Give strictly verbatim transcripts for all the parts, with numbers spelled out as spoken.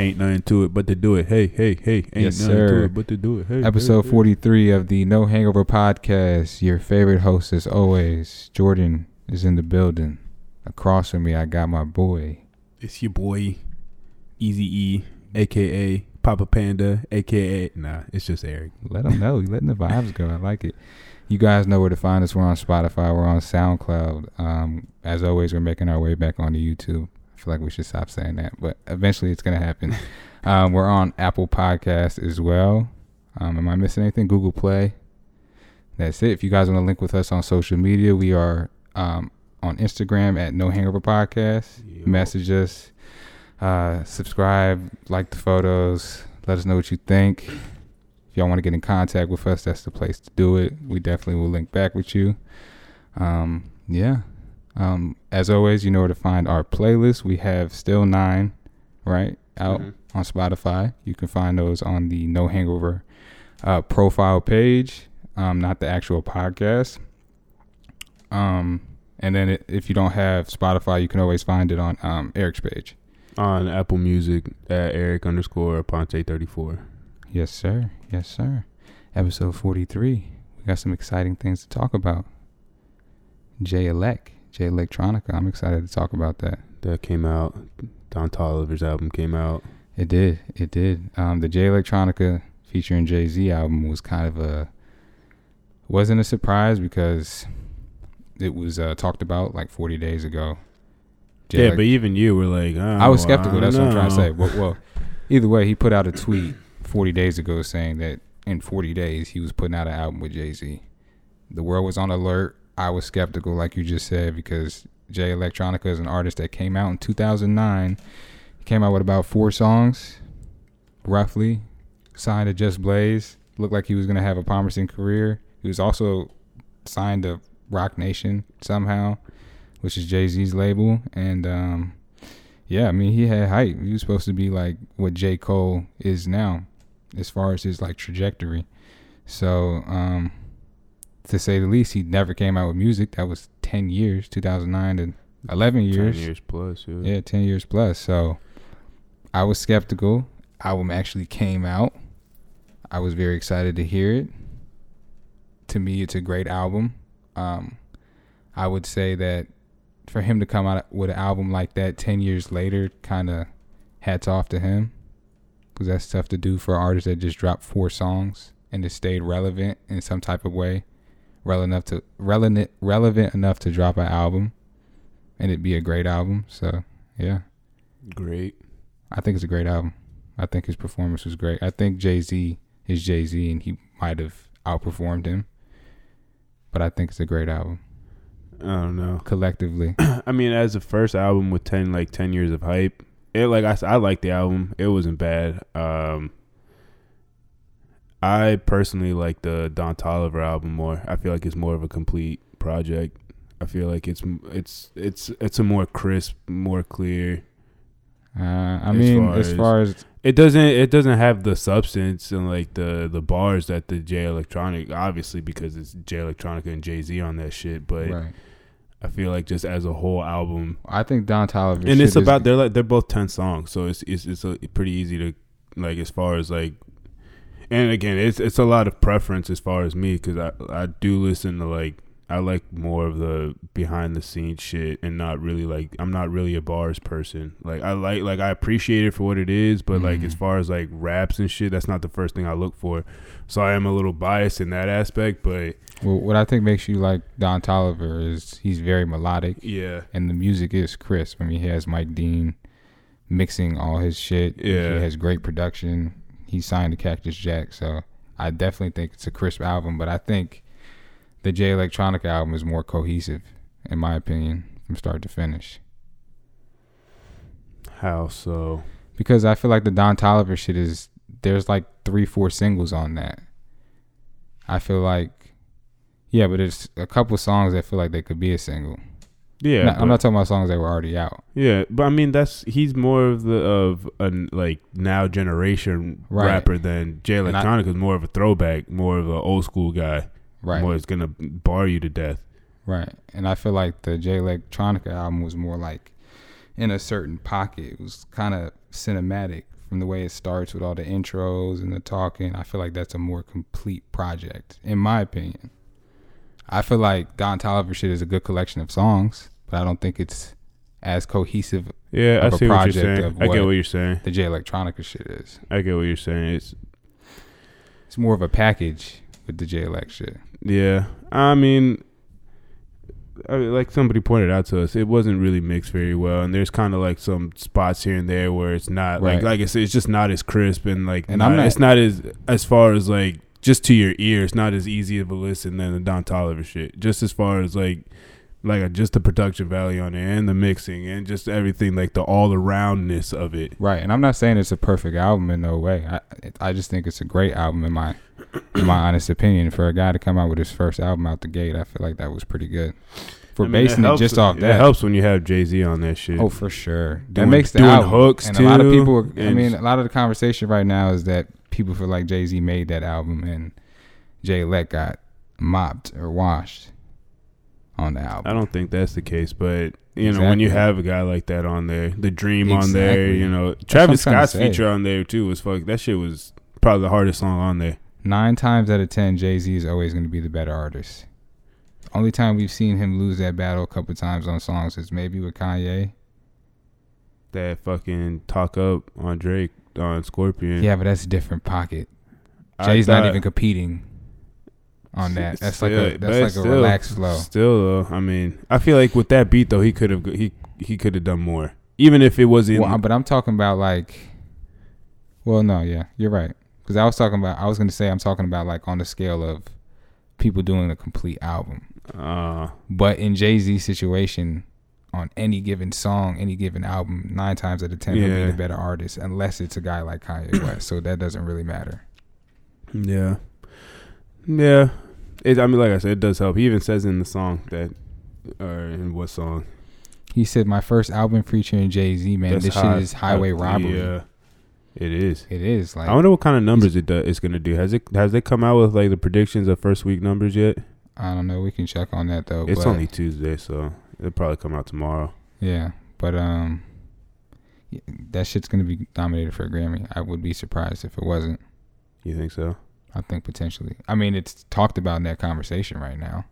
Ain't nothing to it but to do it. Hey, hey, hey. Ain't yes, nothing sir. to it but to do it. Hey, Episode hey, forty-three hey. of the No Hangover Podcast. Your favorite host as always, Jordan, is in the building. Across from me, I got my boy. It's your boy, Eazy-E, a k a. Papa Panda, a k a. Nah, it's just Eric. Let him know. You're letting the vibes go. I like it. You guys know where to find us. We're on Spotify. We're on SoundCloud. Um, as always, we're making our way back onto YouTube. I feel like we should stop saying that, but eventually it's going to happen. Um, we're on Apple Podcasts as well. Um, am I missing anything? Google Play. That's it. If you guys want to link with us on social media, we are um, on Instagram at No Hangover Podcast. Yep. Message us. Uh, subscribe. Like the photos. Let us know what you think. If y'all want to get in contact with us, that's the place to do it. We definitely will link back with you. Um, yeah. Um, as always, you know where to find our playlist. We have Still Nine, right, out mm-hmm. on Spotify. You can find those on the No Hangover uh, profile page, um, not the actual podcast. Um, and then it, if you don't have Spotify, you can always find it on um, Eric's page. On Apple Music, at Eric underscore Aponte thirty-four. Yes, sir. Yes, sir. Episode forty-three. We got some exciting things to talk about. Jay Elec, Jay Electronica. I'm excited to talk about that. That came out. Don Toliver's album came out. It did. It did. Um, the Jay Electronica featuring Jay-Z album was kind of a, wasn't a surprise because it was uh, talked about like forty days ago. Jay yeah, Le- but even you were like, oh, I was skeptical. I That's know. what I'm trying to say. Well, well, either way, he put out a tweet forty days ago saying that in forty days he was putting out an album with Jay-Z. The world was on alert. I was skeptical, like you just said, because Jay Electronica is an artist that came out in two thousand nine. He came out with about four songs, roughly. Signed to Just Blaze. Looked like he was going to have a promising career. He was also signed to Roc Nation somehow, which is Jay-Z's label. And um, yeah, I mean, he had hype. He was supposed to be like what J. Cole is now, as far as his like trajectory. So um to say the least, he never came out with music. That was ten years, two thousand nine to eleven years, ten years plus. Yeah. yeah ten years plus. So I was skeptical. Album actually came out. I was very excited to hear it. To me, it's a great album. um I would say that for him to come out with an album like that ten years later, kind of hats off to him. Because that's tough to do for artists that just dropped four songs and it stayed relevant in some type of way, relevant enough to relevant relevant enough to drop an album, and it'd be a great album. So yeah, great. I think it's a great album. I think his performance was great. I think Jay-Z is Jay-Z, and he might have outperformed him. But I think it's a great album. I don't know. Collectively, I mean, as the first album with ten like ten years of hype. It like I I liked the album. It wasn't bad. Um, I personally like the Don Toliver album more. I feel like it's more of a complete project. I feel like it's it's it's it's a more crisp, more clear. Uh, I as mean, far as far as it doesn't it doesn't have the substance and like the, the bars that the Jay Electronica, obviously because it's Jay Electronica and Jay-Z on that shit, but. Right. I feel like just as a whole album, I think Don Toliver. And it's about they're like they're both ten songs, so it's it's it's a, pretty easy to like as far as like. And again, it's it's a lot of preference as far as me because I I do listen to like I like more of the behind the scenes shit and not really like I'm not really a bars person. Like I like like I appreciate it for what it is, but mm-hmm. like as far as like raps and shit, that's not the first thing I look for. So I am a little biased in that aspect, but. Well, what I think makes you like Don Toliver is he's very melodic. Yeah. And the music is crisp. I mean, he has Mike Dean mixing all his shit. Yeah. He has great production. He signed to Cactus Jack. So I definitely think it's a crisp album. But I think the Jay Electronica album is more cohesive, in my opinion, from start to finish. How so? Because I feel like the Don Toliver shit is, there's like three, four singles on that. I feel like. Yeah, but there's a couple songs that feel like they could be a single. Yeah, no, I'm not talking about songs that were already out. Yeah, but I mean that's he's more of the of a like now generation right. rapper than Jay Electronica is more of a throwback, more of an old school guy. Right, more is gonna bar you to death. Right, and I feel like the Jay Electronica album was more like in a certain pocket. It was kind of cinematic from the way it starts with all the intros and the talking, I feel like that's a more complete project, in my opinion. I feel like Don Toliver shit is a good collection of songs, but I don't think it's as cohesive yeah, of I a see project what you're saying. of what, I get what you're saying. The Jay Electronica shit is. I get what you're saying. It's it's more of a package with the Jay Elect shit. Yeah. I mean, I mean, like somebody pointed out to us, it wasn't really mixed very well, and there's kind of like some spots here and there where it's not right. like like I said, it's just not as crisp and like and not, I'm not, it's not as as far as like just to your ear, it's not as easy of a listen than the Don Toliver shit. Just as far as like like a, just the production value on it and the mixing and just everything, like the all aroundness of it. Right, and I'm not saying it's a perfect album in no way. I I just think it's a great album in my in my honest opinion. For a guy to come out with his first album out the gate, I feel like that was pretty good. For I mean, basing it, helps, it just off that, it helps when you have Jay-Z on that shit. Oh, for sure. Doing, that makes the doing album. hooks and too. And a lot of people. I mean, a lot of the conversation right now is that people feel like Jay-Z made that album and Jay-Elect got mopped or washed on the album. I don't think that's the case, but you exactly. know, when you have a guy like that on there, the Dream exactly. on there, you know, that's Travis Scott's feature on there too was fuck. That shit was probably the hardest song on there. Nine times out of ten, Jay-Z is always going to be the better artist. Only time we've seen him lose that battle a couple times on songs is maybe with Kanye. That fucking talk up on Drake on Scorpion. Yeah, but that's a different pocket. Jay's not even competing on that. That's like a that's like a relaxed flow. Still, though, I mean, I feel like with that beat though, he could have he he could have done more, even if it wasn't. Well, but I'm talking about like, well, no, yeah, you're right. Because I was talking about, I was gonna say, I'm talking about like on the scale of people doing a complete album. Uh, but in Jay-Z's situation, on any given song, any given album, nine times out of ten, yeah. he'll be the better artist, unless it's a guy like Kanye West. So that doesn't really matter. Yeah, yeah. It, I mean, like I said, it does help. He even says in the song that, or in what song? He said, "My first album featuring Jay-Z, man. That's this high, shit is highway uh, robbery." Yeah. It is. It is. Like, I wonder what kind of numbers it does, it's gonna do. Has it has it come out with like the predictions of first week numbers yet? I don't know. We can check on that though. It's but only Tuesday, so it'll probably come out tomorrow. Yeah, but um, that shit's gonna be nominated for a Grammy. I would be surprised if it wasn't. You think so? I think potentially. I mean, it's talked about in that conversation right now.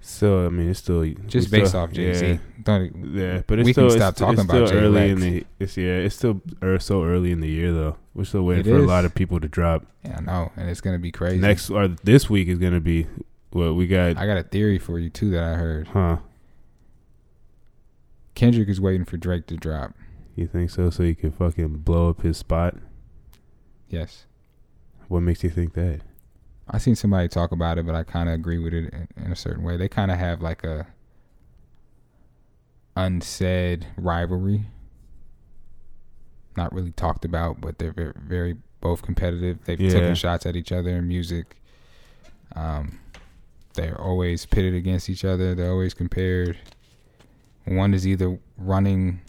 So I mean, it's still just based still, off Jay-Z. Yeah, Don't, yeah but it's we still, can stop it's, talking it's about Jay early in the. It's yeah, it's still er, so early in the year though. We're still waiting it for is. a lot of people to drop. Yeah, I know, and it's gonna be crazy. Next or this week is gonna be what well, we got. I got a theory for you too that I heard. Huh? Kendrick is waiting for Drake to drop. You think so? So he can fucking blow up his spot? Yes. What makes you think that? I seen somebody talk about it, but I kind of agree with it in, in a certain way. They kind of have like a unsaid rivalry, not really talked about, but they're very, very both competitive. They've yeah. taken shots at each other in music. Um, they're always pitted against each other. They're always compared. One is either running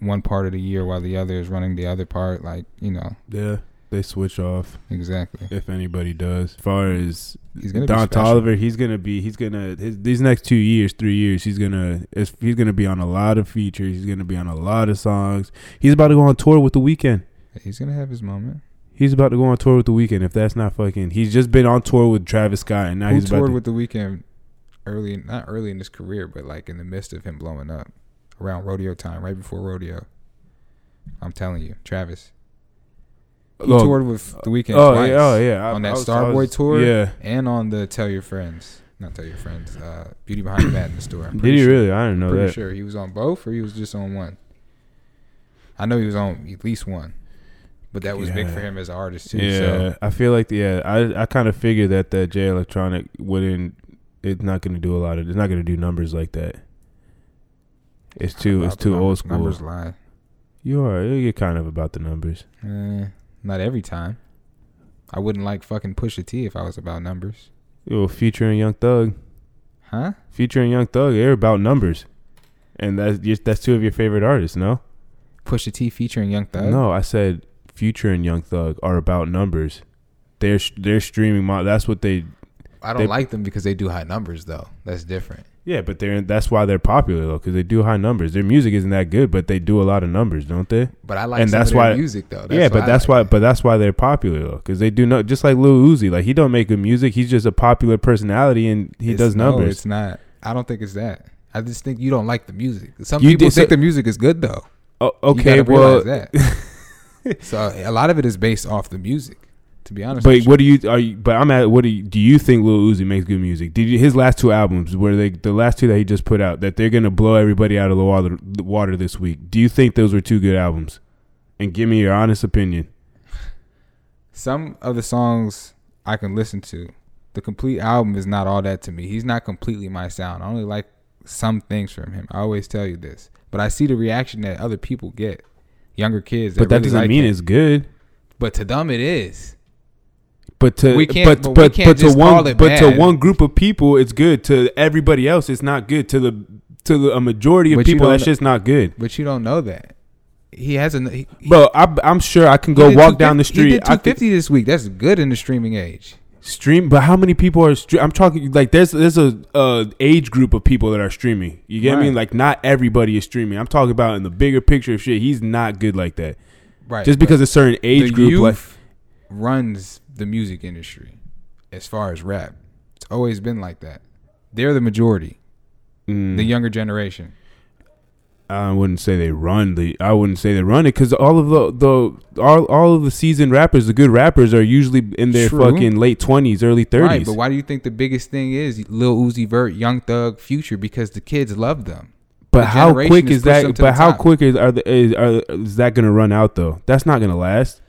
one part of the year while the other is running the other part. Like, you know. Yeah. They switch off. Exactly. If anybody does. As far as Don Toliver, he's gonna be he's gonna his, these next two years, three years, he's gonna he's gonna be on a lot of features. He's gonna be on a lot of songs. He's about to go on tour with The Weeknd. He's gonna have his moment. He's about to go on tour with The Weeknd. If that's not fucking, he's just been on tour with Travis Scott, and now Who he's toured about to, with The Weeknd early, not early in his career, but like in the midst of him blowing up, around rodeo time, right before rodeo. I'm telling you, Travis. He Look, toured with The Weeknd oh, twice yeah, oh, yeah. I, on that was, Starboy was, tour yeah. and on the Tell Your Friends. Not Tell Your Friends. Uh, Beauty Behind the Bat in the Store. I'm Did he sure. really? I didn't know pretty that. Pretty sure. He was on both or he was just on one? I know he was on at least one. But that was yeah. big for him as an artist too. Yeah, so. I feel like, the, yeah, I, I kind of figured that that Jay Electronic wouldn't, it's not going to do a lot of, it's not going to do numbers like that. It's too, it's too numbers, old school. Numbers lie. You are. You're kind of about the numbers. Eh. Not every time. I wouldn't like fucking Pusha T if I was about numbers. Yo, Future and Young Thug. Huh? Future and Young Thug, they're about numbers. And that's just, that's two of your favorite artists, no? Pusha T featuring Young Thug? No, I said Future and Young Thug are about numbers. They're they're streaming. That's what they... I don't they, like them because they do high numbers, though. That's different. Yeah, but they're that's why they're popular though, because they do high numbers. Their music isn't that good, but they do a lot of numbers, don't they? But I like and some that's of their why, music though. That's yeah, but that's like why. It. But that's why they're popular though, because they do know. Just like Lil Uzi, like he don't make good music. He's just a popular personality, and he it's, does numbers. No, it's not. I don't think it's that. I just think you don't like the music. Some you people did, think so, the music is good though. Oh, okay, you gotta well, realize that. So a lot of it is based off the music. To be honest, but what do you are? You, but I'm at. What do you do? You think Lil Uzi makes good music? Did you, his last two albums, were they the last two that he just put out, that they're gonna blow everybody out of the water, the water this week? Do you think those were two good albums? And give me your honest opinion. Some of the songs I can listen to. The complete album is not all that to me. He's not completely my sound. I only like some things from him. I always tell you this, but I see the reaction that other people get, younger kids. That but that really doesn't like mean him. It's good. But to them, it is. But to we can't, but but, we can't but to one but to one group of people it's good. To everybody else it's not good. To the to the, a majority of but people that know, shit's not good. But you don't know that he has a. He, Bro, I, I'm sure I can go walk down the street. He did two fifty this week. That's good in the streaming age. Stream, but how many people are? Stre- I'm talking like there's there's a uh, age group of people that are streaming. You get right. what I mean? Like not everybody is streaming. I'm talking about in the bigger picture of shit. He's not good like that. Right. Just because a certain age group like, runs. The music industry, as far as rap, it's always been like that. They're the majority, mm. the younger generation. I wouldn't say they run the. I wouldn't say they run it because all of the the all, all of the seasoned rappers, the good rappers, are usually in their True. fucking late twenties, early thirties. Right, but why do you think the biggest thing is Lil Uzi Vert, Young Thug, Future? Because the kids love them. But how quick is that? But how quick is are the is, are, is that going to run out though? That's not going to last.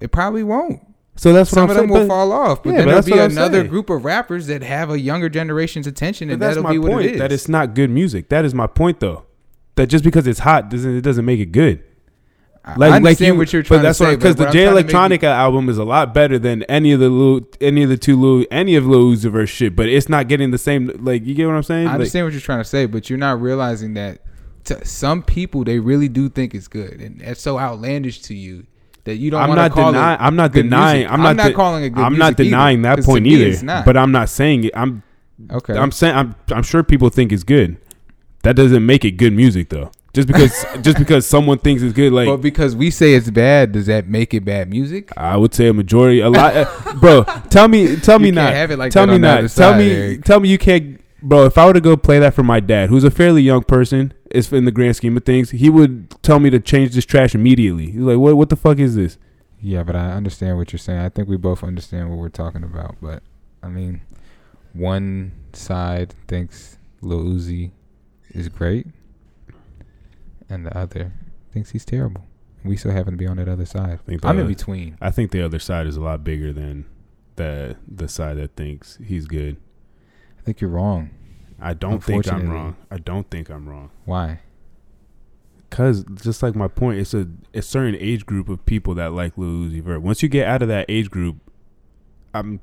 It probably won't. So that's what some I'm of them saying, will but, fall off, but yeah, then but there'll be another saying. group of rappers that have a younger generation's attention, and that's that'll my be what point, it is. That it's not good music. That is my point, though. That just because it's hot doesn't it doesn't make it good. Like, I understand like you, what you're trying but that's to say, because the Jay Electronica album is a lot better than any of the Lil, any of the two Lil, any of Lil Uzi Vert's shit. But it's not getting the same. Like you get what I'm saying? I understand like, what you're trying to say, but you're not realizing that to some people they really do think it's good, and that's so outlandish to you. That you don't I'm not call denying. I'm not denying. I'm, I'm not de- calling it good I'm not denying either, that point either. But I'm not saying it. I'm okay. I'm saying I'm. I'm sure people think it's good. That doesn't make it good music though. Just because just because someone thinks it's good, like, but because we say it's bad, does that make it bad music? I would say a majority, a lot, uh, bro. Tell me, tell me not. Have it like tell me not. Tell me, Eric. Tell me you can't, bro. If I were to go play that for my dad, who's a fairly young person. It's in the grand scheme of things. He would tell me to change this trash immediately. He's like, "What? What the fuck is this?" Yeah, but I understand what you're saying. I think we both understand what we're talking about. But I mean, one side thinks Lil Uzi is great, and the other thinks he's terrible. We still happen to be on that other side. I'm other, in between. I think the other side is a lot bigger than the the side that thinks he's good. I think you're wrong. I don't think I'm wrong. I don't think I'm wrong. Why? Because just like my point, it's a, a certain age group of people that like Lil Uzi Vert. Once you get out of that age group, I'm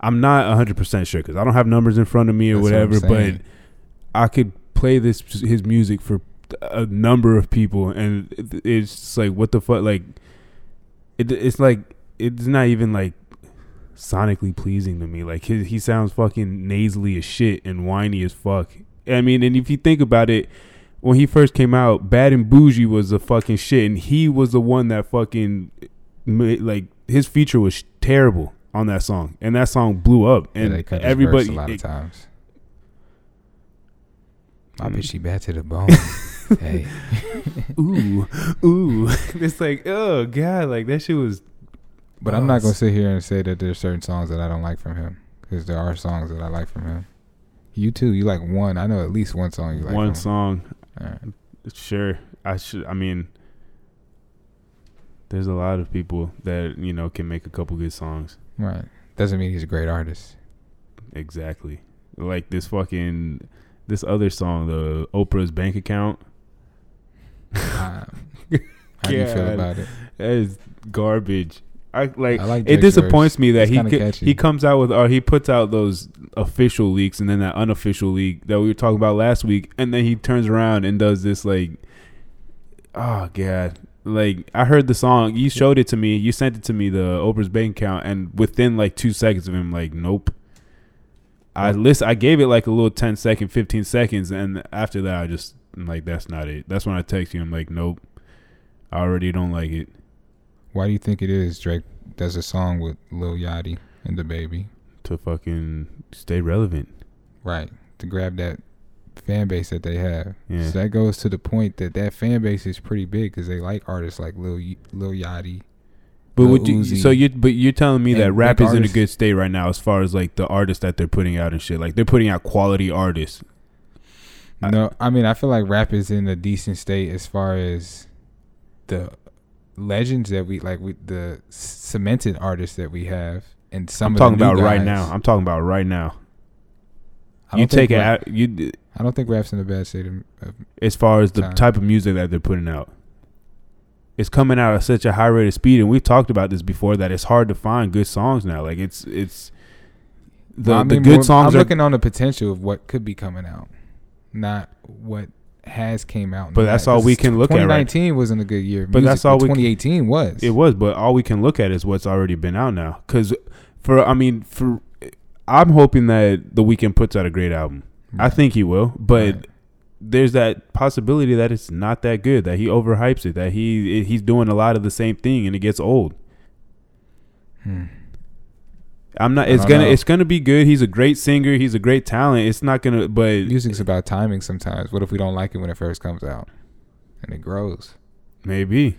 I'm not one hundred percent sure because I don't have numbers in front of me or whatever, but I could play this his music for a number of people, and it's just like, what the fuck? Like, it, it's like, it's not even like, sonically pleasing to me. Like his, he sounds fucking nasally as shit and whiny as fuck. I mean, and if you think about it, when he first came out, Bad and Bougie was the fucking shit, and he was the one that fucking like his feature was terrible on that song, and that song blew up, and yeah, they cut everybody a lot of it, times. My bitch, she bad to the bone. Hey, ooh, ooh, it's like, oh god, like that shit was. But I'm not going to sit here and say that there's certain songs that I don't like from him, because there are songs that I like from him. You too. You like one. I know at least one song you like. One song. All right. Sure. I should. I mean, there's a lot of people that, you know, can make a couple good songs. Right. Doesn't mean he's a great artist. Exactly. Like this fucking, this other song, the Oprah's Bank Account. Uh, how do you feel about it? That is garbage. I like, I like it disappoints me that it's he c- he comes out with or he puts out those official leaks and then that unofficial leak that we were talking about last week, and then he turns around and does this like, oh god, like I heard the song, you showed it to me, you sent it to me, the Oprah's Bank Account, and within like two seconds of him like, nope, I listen. I gave it like a little ten second, fifteen seconds, and after that, I just I'm like, that's not it. That's when I text you. I'm like, nope. I already don't like it. Why do you think it is? Drake does a song with Lil Yachty and the Baby to fucking stay relevant, right? To grab that fan base that they have. Yeah. So that goes to the point that that fan base is pretty big because they like artists like Lil y- Lil Yachty. But Lil would you? Uzi. So you? But you're telling me and that rap is artists, in a good state right now as far as like the artists that they're putting out and shit. Like they're putting out quality artists. No, I, I mean I feel like rap is in a decent state as far as the legends that we like, with the cemented artists that we have, and some. I'm of talking the new about guys, right now. I'm talking about right now. You take it out. You. I don't think rap's in a bad state of, of as far as the time. Type of music that they're putting out. It's coming out at such a high rate of speed, and we've talked about this before, that it's hard to find good songs now. Like it's it's the, well, I mean, the good songs. I'm are, looking on the potential of what could be coming out, not what has came out. But that's all we can look at. twenty nineteen right? wasn't a good year. But music, that's all. But twenty eighteen can, was. It was, but all we can look at is what's already been out now. Because for I mean, for I'm hoping that The Weeknd puts out a great album. Right. I think he will, but. Right. There's that possibility that it's not that good, that he overhypes it, that he he's doing a lot of the same thing and it gets old. Hmm. I'm not. It's gonna. Know. It's gonna be good. He's a great singer. He's a great talent. It's not gonna. But music's about timing sometimes. What if we don't like it when it first comes out, and it grows? Maybe.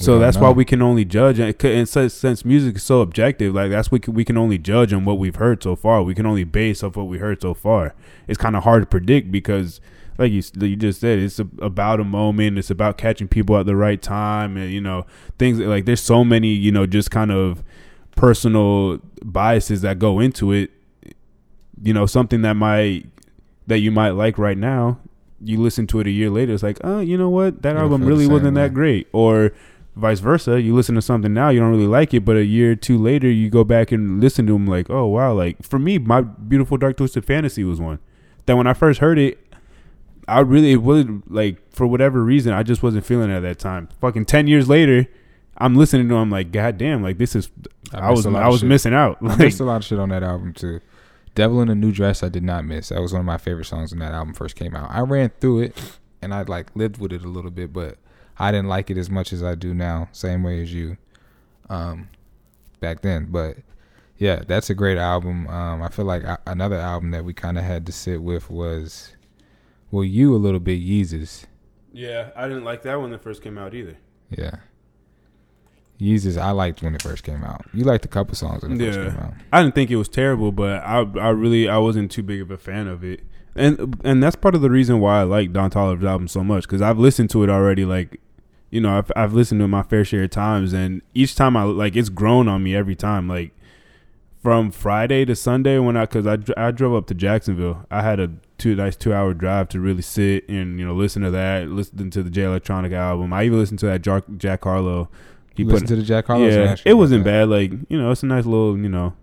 We so that's know. Why we can only judge, and, and since music is so objective, like that's we can, we can only judge on what we've heard so far. We can only base off what we heard so far. It's kind of hard to predict because. Like you, you just said, it's a, about a moment. It's about catching people at the right time, and you know things like. There's so many, you know, just kind of personal biases that go into it. You know, something that might that you might like right now, you listen to it a year later, it's like, oh, you know what, that album really wasn't that great, or vice versa. You listen to something now, you don't really like it, but a year or two later, you go back and listen to them, like, oh wow, like for me, My Beautiful Dark Twisted Fantasy was one that when I first heard it. I really would like for whatever reason I just wasn't feeling it at that time. Fucking ten years later, I'm listening to. Him, I'm like, God damn! Like this is. I, I was I was shit. missing out. Like, I missed a lot of shit on that album too. Devil in a New Dress, I did not miss. That was one of my favorite songs when that album first came out. I ran through it, and I like lived with it a little bit, but I didn't like it as much as I do now. Same way as you, um, back then. But yeah, that's a great album. Um, I feel like I, another album that we kind of had to sit with was. Well, you a little bit Yeezus. Yeah, I didn't like that when it first came out either. Yeah. Yeezus, I liked when it first came out. You liked a couple songs when it yeah. first came out. I didn't think it was terrible, but I I really, I wasn't too big of a fan of it. And and that's part of the reason why I like Don Toliver's album so much, because I've listened to it already, like, you know, I've, I've listened to it my fair share of times, and each time I, like, it's grown on me every time, like, from Friday to Sunday when I, because I, I drove up to Jacksonville. I had a two nice two hour drive to really sit and, you know, listen to that, listen to the Jay Electronica album. I even listened to that Jack, Jack Harlow. He listened to the Jack Harlow. Yeah, it wasn't bad. Like, you know, it's a nice little, you know.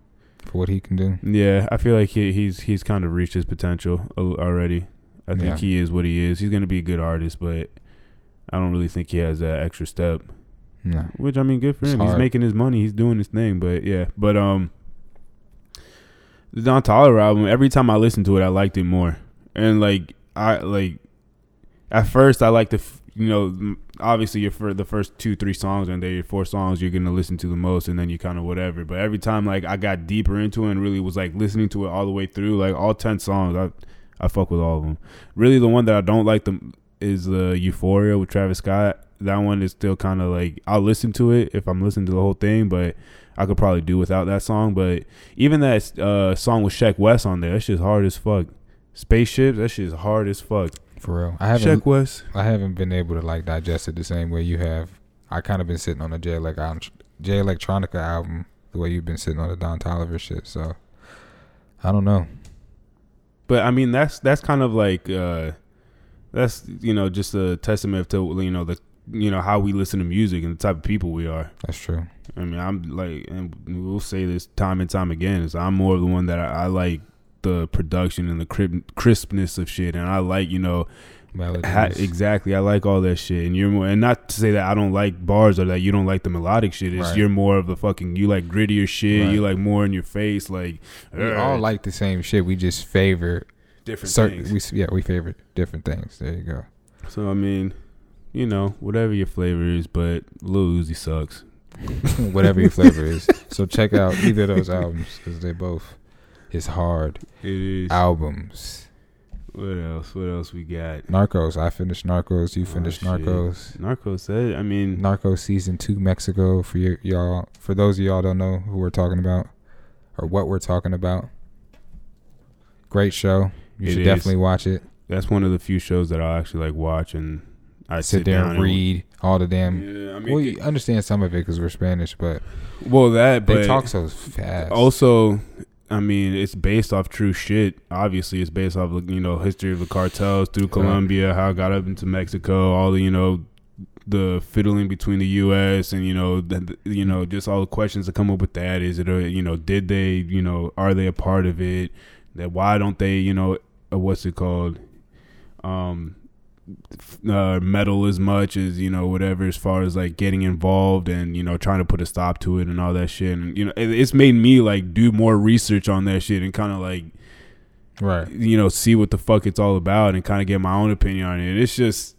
For what he can do. Yeah, I feel like he, he's he's kind of reached his potential already. I think yeah. he is what he is. He's going to be a good artist, but I don't really think he has that extra step. No. Which, I mean, good for it's him. Hard. He's making his money. He's doing his thing, but yeah. But, um. The Don Toliver album, every time I listened to it, I liked it more. And, like, I, like, at first, I liked the, f- you know, obviously, your for the first two, three songs, and they're your four songs you're going to listen to the most, and then you kind of whatever. But every time, like, I got deeper into it and really was, like, listening to it all the way through, like, all ten songs, I, I fuck with all of them. Really, the one that I don't like the, is uh, Euphoria with Travis Scott. That one is still kind of, like, I'll listen to it if I'm listening to the whole thing, but... I could probably do without that song, but even that uh, song with Sheck West on there, that shit's hard as fuck. Spaceships, that shit's hard as fuck. For real. I haven't, Sheck West. I haven't been able to, like, digest it the same way you have. I kind of been sitting on the Jay, like, Jay Electronica album the way you've been sitting on the Don Toliver shit, so I don't know. But, I mean, that's that's kind of like, uh, that's, you know, just a testament to, you know, the you know, how we listen to music and the type of people we are. That's true. I mean, I'm like, and we'll say this time and time again, is I'm more of the one that I, I like the production and the crisp, crispness of shit. And I like, you know, Melodies. Exactly. I like all that shit. And you're more, and not to say that I don't like bars or that you don't like the melodic shit. It's right. You're more of the fucking, you like grittier shit. Right. You like more in your face. Like, we uh, all like the same shit. We just favor different certain, things. We, yeah, we favor different things. There you go. So, I mean, you know, whatever your flavor is, but Lil Uzi sucks. Whatever your flavor is. So check out either of those albums because they both his hard it is. albums. What else? What else we got? Narcos. I finished Narcos. You finished oh, Narcos. Narcos. I mean, Narcos season two, Mexico. For y- y'all, for those of y'all don't know who we're talking about or what we're talking about. Great show. You should is. definitely watch it. That's one of the few shows that I actually like watch, and I sit, sit there down and read and, all the damn. Yeah, I mean, well, you understand some of it because we're Spanish, but well, that they but talk so fast. Also. I mean, it's based off true shit. Obviously, it's based off, you know, history of the cartels through Colombia, how it got up into Mexico, all the, you know, the fiddling between the U S and, you know, the, you know, just all the questions that come up with that. Is it, a, you know, did they, you know, are they a part of it? That why don't they, you know, what's it called? Um, uh, meddle as much as, you know, whatever, as far as like getting involved and, you know, trying to put a stop to it and all that shit. And, you know, it, it's made me like do more research on that shit and kind of like, right, you know, see what the fuck it's all about and kind of get my own opinion on it. And it's just,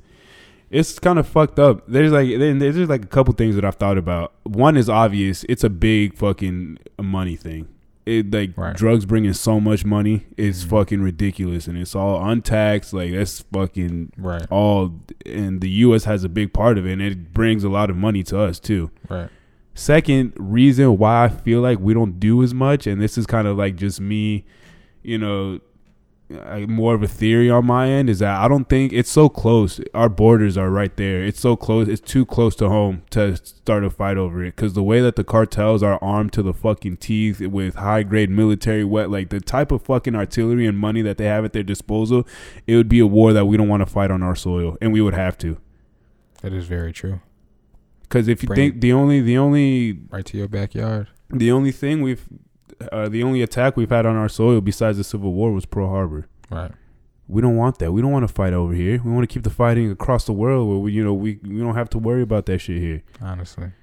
it's kind of fucked up. There's like, there's just like a couple things that I've thought about. One is obvious. It's a big fucking money thing. It, like, right. Drugs bring in so much money, it's mm-hmm. fucking ridiculous, and it's all untaxed. Like, that's fucking right. all, and the U S has a big part of it, and it brings a lot of money to us too. Right. Second reason why I feel like we don't do as much, and this is kind of like just me, you know, I, more of a theory on my end, is that I don't think it's so close. Our borders are right there. It's so close. It's too close to home to start a fight over it, because the way that the cartels are armed to the fucking teeth with high grade military wet, like the type of fucking artillery and money that they have at their disposal, it would be a war that we don't want to fight on our soil, and we would have to. That is very true. Because if you Bring think the only the only right to your backyard, the only thing we've Uh, the only attack we've had on our soil besides the Civil War was Pearl Harbor. Right. We don't want that. We don't want to fight over here. We want to keep the fighting across the world where we, you know, we, we don't have to worry about that shit here. Honestly.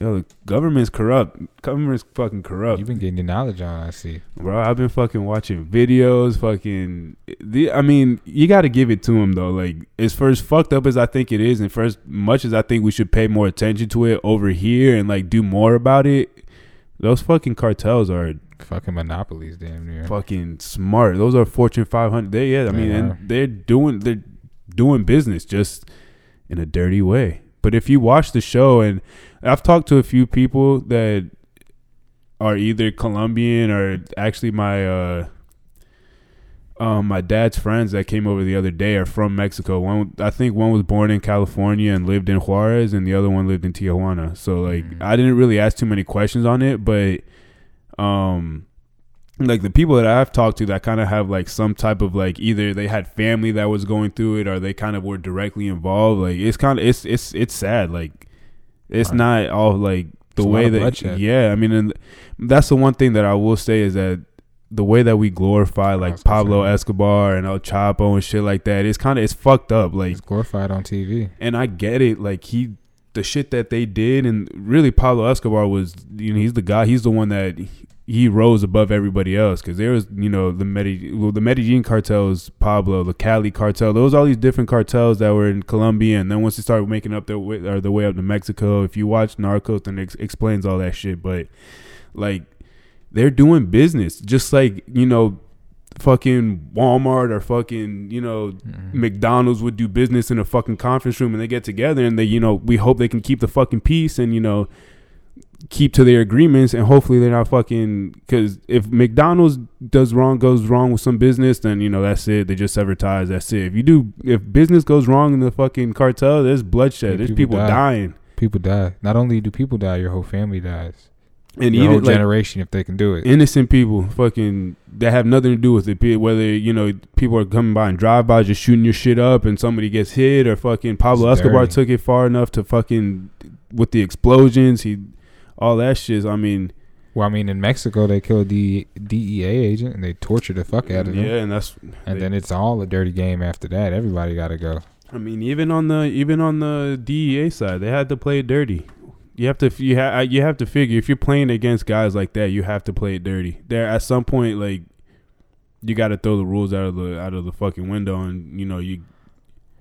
Yo, the government's corrupt. Government's fucking corrupt. You've been getting your knowledge on, I see. Bro, I've been fucking watching videos, fucking... The, I mean, you got to give it to them, though. Like, as far as fucked up as I think it is, and for as much as I think we should pay more attention to it over here and, like, do more about it, those fucking cartels are fucking monopolies, damn near. Fucking smart. Those are Fortune five hundred. They, yeah, I mean, they and they're doing they're doing business just in a dirty way. But if you watch the show, and I've talked to a few people that are either Colombian or actually my uh, um, my dad's friends that came over the other day are from Mexico. One, I think, one was born in California and lived in Juarez, and the other one lived in Tijuana. So, like, mm. I didn't really ask too many questions on it, but, um, like, the people that I've talked to that kind of have, like, some type of, like, either they had family that was going through it or they kind of were directly involved. Like, it's kind of, it's, it's, it's sad. Like, it's all right. not all, like, the it's way that, bloodshed. yeah, I mean, and that's the one thing that I will say is that the way that we glorify like Pablo Escobar and El Chapo and shit like that, it's kind of, it's fucked up. Like, it's glorified on T V. And I get it. Like, he, the shit that they did, and really Pablo Escobar was, you know, he's the guy, he's the one that he rose above everybody else. Cause there was, you know, the Medellin, well, the Medellin cartels, Pablo, the Cali cartel, those, all these different cartels that were in Colombia. And then once they started making up their way or the way up to Mexico, if you watch Narcos, then it explains all that shit. But like, they're doing business just like, you know, fucking Walmart or fucking, you know, mm-hmm. McDonald's would do business in a fucking conference room, and they get together and they, you know, we hope they can keep the fucking peace and, you know, keep to their agreements, and hopefully they're not fucking, because if McDonald's does wrong, goes wrong with some business, then, you know, that's it. They just sever ties. That's it. If you do, if business goes wrong in the fucking cartel, there's bloodshed. Yeah, there's people, people die. dying. People die. Not only do people die, your whole family dies. And the whole generation, like, if they can do it. Innocent people fucking that have nothing to do with it. Whether, you know, people are coming by and drive by just shooting your shit up and somebody gets hit, or fucking Pablo it's Escobar dirty. took it far enough to fucking with the explosions, he all that shit. I mean, Well, I mean, in Mexico, they killed the D E A agent and they tortured the fuck out of him. Yeah, and that's and they, then it's all a dirty game after that. Everybody got to go. I mean, even on the even on the D E A side, they had to play it dirty. You have to you ha- you have to figure if you're playing against guys like that, you have to play it dirty. There at some point, like you got to throw the rules out of the out of the fucking window, and you know you.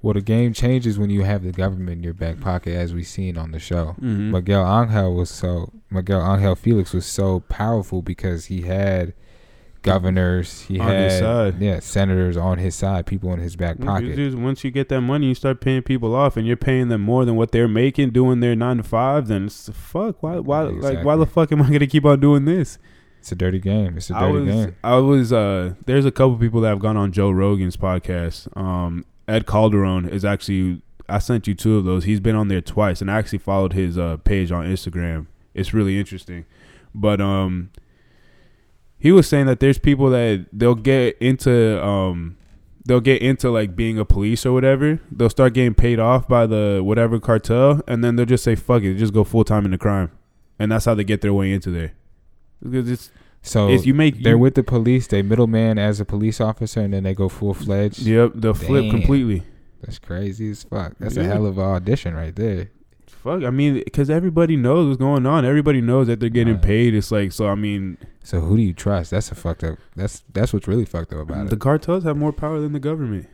Well, the game changes when you have the government in your back pocket, as we've seen on the show. Mm-hmm. Miguel Ángel was so Miguel Ángel Félix was so powerful because he had governors, he on had his side. yeah senators on his side, people in his back pocket. Just, once you get that money, you start paying people off, and you're paying them more than what they're making doing their nine to five. Then it's fuck. Why? Why? Yeah, exactly. Like why the fuck am I gonna keep on doing this? It's a dirty game. It's a dirty I was, game. I was. Uh, there's a couple people that have gone on Joe Rogan's podcast. Um, Ed Calderon is actually, I sent you two of those. He's been on there twice, and I actually followed his uh, page on Instagram. It's really interesting. But um, he was saying that there's people that they'll get into, um, they'll get into like being a police or whatever. They'll start getting paid off by the whatever cartel, and then they'll just say, fuck it, just go full time into crime. And that's how they get their way into there. Because it's, So if you make, they're you, with the police, they middleman as a police officer, and then they go full fledged. Yep, they'll Damn. flip completely. That's crazy as fuck. That's yeah. a hell of an audition right there. Fuck, I mean, because everybody knows what's going on. Everybody knows that they're getting right. paid. It's like, so I mean, so who do you trust? That's a fucked up. That's that's what's really fucked up about the it. The cartels have more power than the government.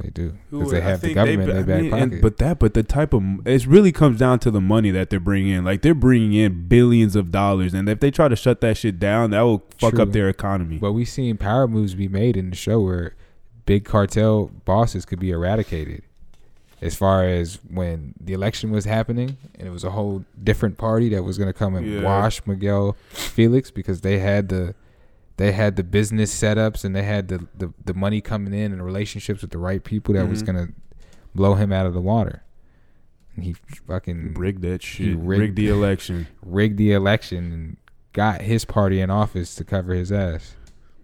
They do because they have the government they, in their I mean, back pocket. And, but that, but the type of it really comes down to the money that they're bringing in. Like they're bringing in billions of dollars, and if they try to shut that shit down, that will fuck True. up their economy. But we've seen power moves be made in the show where big cartel bosses could be eradicated. As far as when the election was happening, and it was a whole different party that was going to come and yeah. wash Miguel Félix because they had the. They had the business setups and they had the, the, the money coming in and relationships with the right people that mm-hmm. was going to blow him out of the water. And he fucking rigged that shit. Rigged, rigged the election. Rigged the election and got his party in office to cover his ass.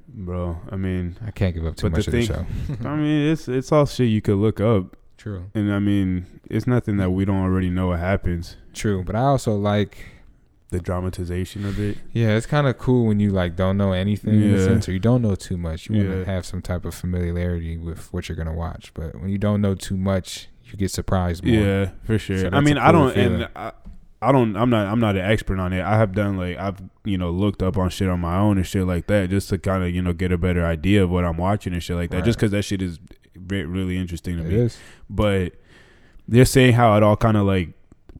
Bro, I mean. I can't give up too much the of thing, the show. I mean, it's it's all shit you could look up. True. And I mean, it's nothing that we don't already know what happens. True. But I also like. The dramatization of it. Yeah, it's kind of cool when you like don't know anything yeah. in a sense, or you don't know too much. You yeah. want to have some type of familiarity with what you're gonna watch, but when you don't know too much, you get surprised more. Yeah, for sure. So I mean, I don't, feeling. and I, I don't. I'm not. I'm not an expert on it. I have done like I've you know looked up on shit on my own and shit like that, just to kind of you know get a better idea of what I'm watching and shit like that. Right. Just because that shit is really interesting to it me. Is. But they're saying how it all kind of like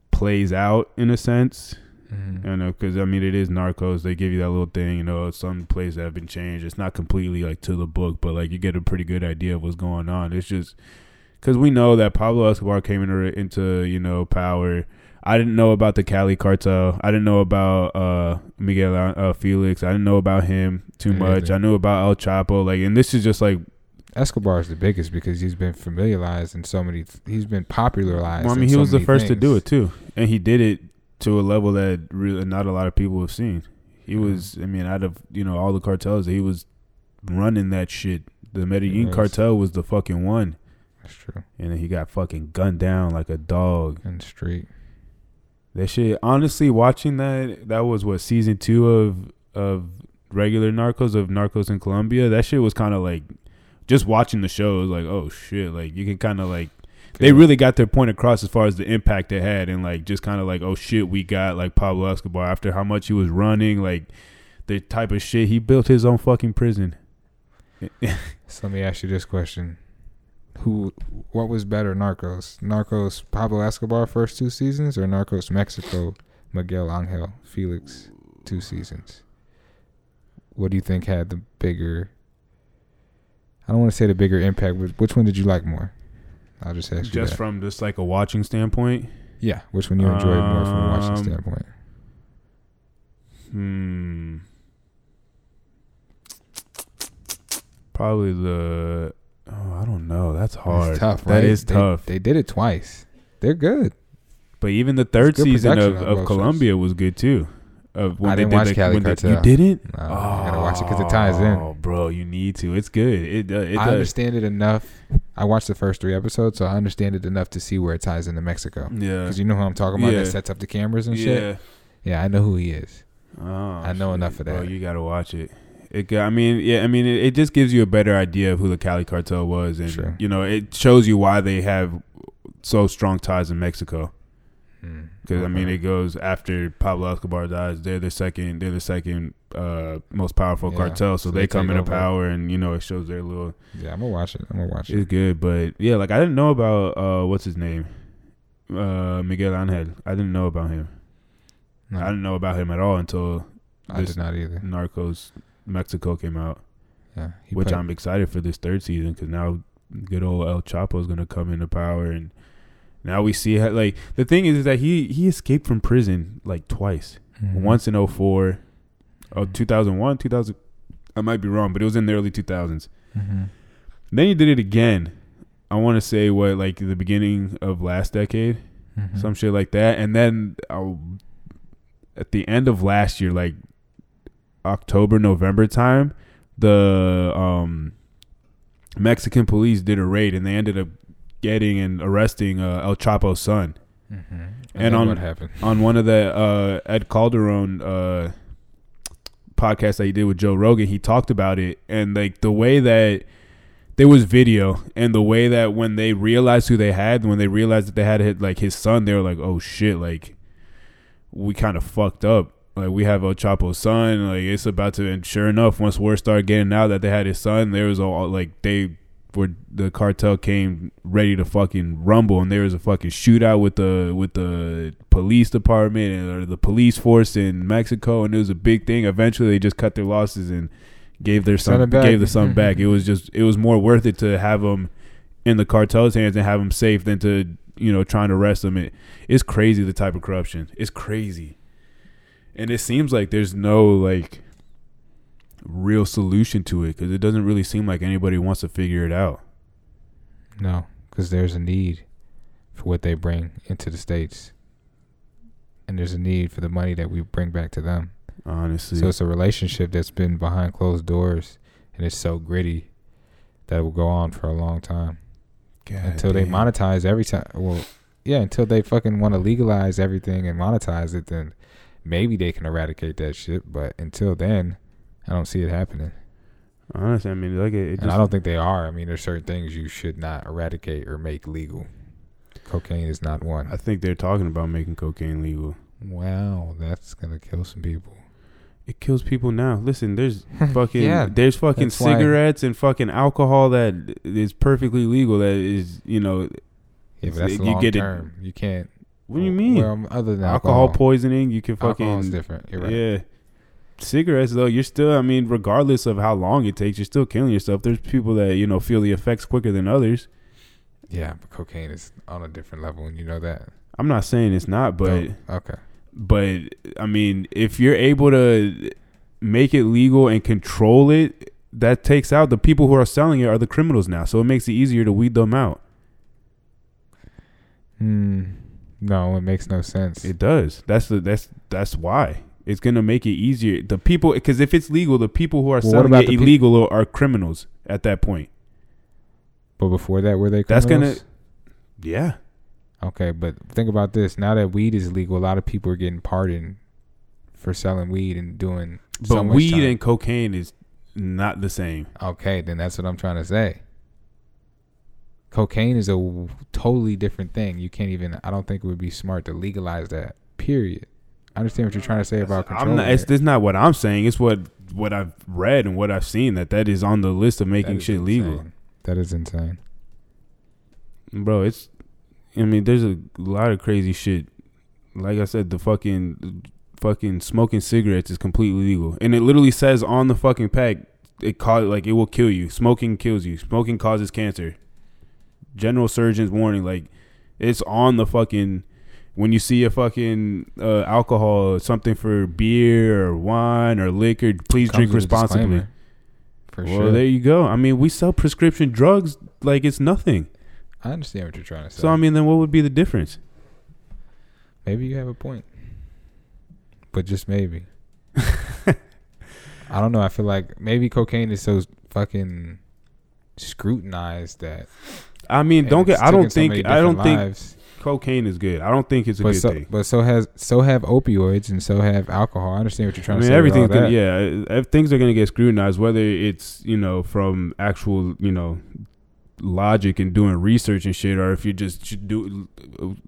plays out in a sense. Mm-hmm. I know, because I mean it is Narcos. They give you that little thing, you know, some plays that have been changed. It's not completely like to the book, but like you get a pretty good idea of what's going on. It's just because we know that Pablo Escobar came into, into you know power. I didn't know about the Cali Cartel. I didn't know about uh, Miguel uh, Félix. I didn't know about him too yeah, much. I knew about El Chapo. Like, and this is just like. Escobar is the biggest because he's been familiarized in so many. He's been popularized. Well, I mean, in he so was the first things. to do it too, and he did it. To a level that really not a lot of people have seen. He mm-hmm. was, I mean, out of, you know, all the cartels, he was running that shit. The Medellin yes. cartel was the fucking one. That's true. And then he got fucking gunned down like a dog. In the street. That shit, honestly, watching that, that was what, season two of of regular Narcos, of Narcos in Colombia? That shit was kind of like, just watching the show, it was like, oh shit, like you can kind of like, they really got their point across as far as the impact they had and, like, just kind of like, oh, shit, we got, like, Pablo Escobar after how much he was running, like, the type of shit. He built his own fucking prison. So let me ask you this question. Who, what was better, Narcos? Narcos Pablo Escobar first two seasons or Narcos Mexico Miguel Ángel Félix two seasons? What do you think had the bigger, I don't want to say the bigger impact, but which one did you like more? I'll just ask you Just that. From just like a watching standpoint? Yeah. Which one you enjoyed um, more from a watching standpoint? Hmm. Probably the... Oh, I don't know. That's hard. That's tough, right? That is they, tough. They did it twice. They're good. But even the third season of, of Columbia shows. was good too. Of when I they didn't did watch the, Cali Cartel. You didn't? No, oh, I gotta watch it because it ties in. Oh, bro, you need to. It's good. It, uh, it I does. understand it enough. I watched the first three episodes, so I understand it enough to see where it ties into Mexico. Yeah, because you know who I'm talking about yeah. that sets up the cameras and yeah. shit. Yeah, I know who he is. Oh, I know shit. enough of that. Bro, you gotta watch it. It, I mean, yeah, I mean, it, it just gives you a better idea of who the Cali Cartel was, and sure. you know, it shows you why they have so strong ties in Mexico. Because mm. I mean, it goes after Pablo Escobar dies. They're the second. They're the second uh, most powerful yeah. cartel. So, so they, they come into over. power, and you know, it shows their little. Yeah, I'm gonna watch it. I'm gonna watch it. It's good, but yeah, like I didn't know about uh, what's his name, uh, Miguel Ángel. I didn't know about him. No. I didn't know about him at all until I did not either. Narcos Mexico came out, yeah, which played. I'm excited for this third season because now good old El Chapo is gonna come into power, and now we see how, like the thing is, is that he he escaped from prison like twice, mm-hmm. once in oh four, oh two thousand one, two thousand. I might be wrong, but it was in the early two thousands. Mm-hmm. Then he did it again. I want to say what like the beginning of last decade, mm-hmm. some shit like that, and then uh, at the end of last year, like October, November time, the um, Mexican police did a raid and they ended up getting and arresting uh, El Chapo's son. Mm-hmm. And, and on, what happened? On one of the uh, Ed Calderon uh, podcasts that he did with Joe Rogan, he talked about it, and like the way that there was video, and the way that when they realized who they had, when they realized that they had like his son, they were like, oh shit, like we kind of fucked up. Like, we have El Chapo's son. Like, it's about to... And sure enough, once word started getting out that they had his son, there was all... Like, they were... The cartel came ready to fucking rumble, and there was a fucking shootout with the with the police department and or the police force in Mexico, and it was a big thing. Eventually, they just cut their losses and gave their son... Gave the son back. It was just... It was more worth it to have him in the cartel's hands and have him safe than to, you know, trying to arrest him. It, it's crazy, the type of corruption. It's crazy. And it seems like there's no, like, real solution to it because it doesn't really seem like anybody wants to figure it out. No, because there's a need for what they bring into the States. And there's a need for the money that we bring back to them. Honestly. So it's a relationship that's been behind closed doors, and it's so gritty that it will go on for a long time. God until damn. They monetize every time. Well, yeah, until they fucking want to legalize everything and monetize it, then... Maybe they can eradicate that shit, but until then, I don't see it happening. Honestly, I mean, like it. it just, and I don't think they are. I mean, there's certain things you should not eradicate or make legal. Cocaine is not one. I think they're talking about making cocaine legal. Wow, that's gonna kill some people. It kills people now. Listen, there's fucking yeah, there's fucking cigarettes why. and fucking alcohol that is perfectly legal. That is, you know, yeah, but that's it, long you get term. It, you can't. What do you mean? Well, other than alcohol. alcohol poisoning, you can fucking... Alcohol's different. You're right. Yeah. Cigarettes, though, you're still... I mean, regardless of how long it takes, you're still killing yourself. There's people that, you know, feel the effects quicker than others. Yeah, but cocaine is on a different level, and you know that. I'm not saying it's not, but... No. Okay. But, I mean, if you're able to make it legal and control it, that takes out... The people who are selling it are the criminals now, so it makes it easier to weed them out. Hmm... No, it makes no sense. It does. That's the that's that's why it's gonna make it easier. The people, because if it's legal, the people who are well, selling it illegal pe- are criminals at that point. But before that, were they criminals? That's gonna, yeah. Okay, but think about this. Now that weed is legal, a lot of people are getting pardoned for selling weed and doing. But so much weed time. And cocaine is not the same. Okay, then that's what I'm trying to say. Cocaine is a w- totally different thing. You can't even... I don't think it would be smart to legalize that, period. I understand what you're trying to say about control. I'm not, it's, it's not what I'm saying. It's what, what I've read and what I've seen, that that is on the list of making shit insane. Legal. That is insane. Bro, it's... I mean, there's a lot of crazy shit. Like I said, the fucking... Fucking smoking cigarettes is completely legal. And it literally says on the fucking pack, it cause, like it will kill you. Smoking kills you. Smoking causes cancer. General surgeon's warning, like it's on the fucking, when you see a fucking uh, alcohol or something for beer or wine or liquor, please drink responsibly. For well, sure. There you go. I mean, we sell prescription drugs like it's nothing. I understand what you're trying to say. So I mean, then what would be the difference? Maybe you have a point, but just maybe. I don't know. I feel like maybe cocaine is so fucking scrutinized that. I mean, and don't get. I don't think. I don't lives. think. cocaine is good. I don't think it's a but good so, thing. But so has so have opioids and so have alcohol. I understand what you're trying I mean, to say. Everything's gonna, yeah, things are going to get scrutinized, whether it's, you know, from actual, you know, logic and doing research and shit, or if you're just do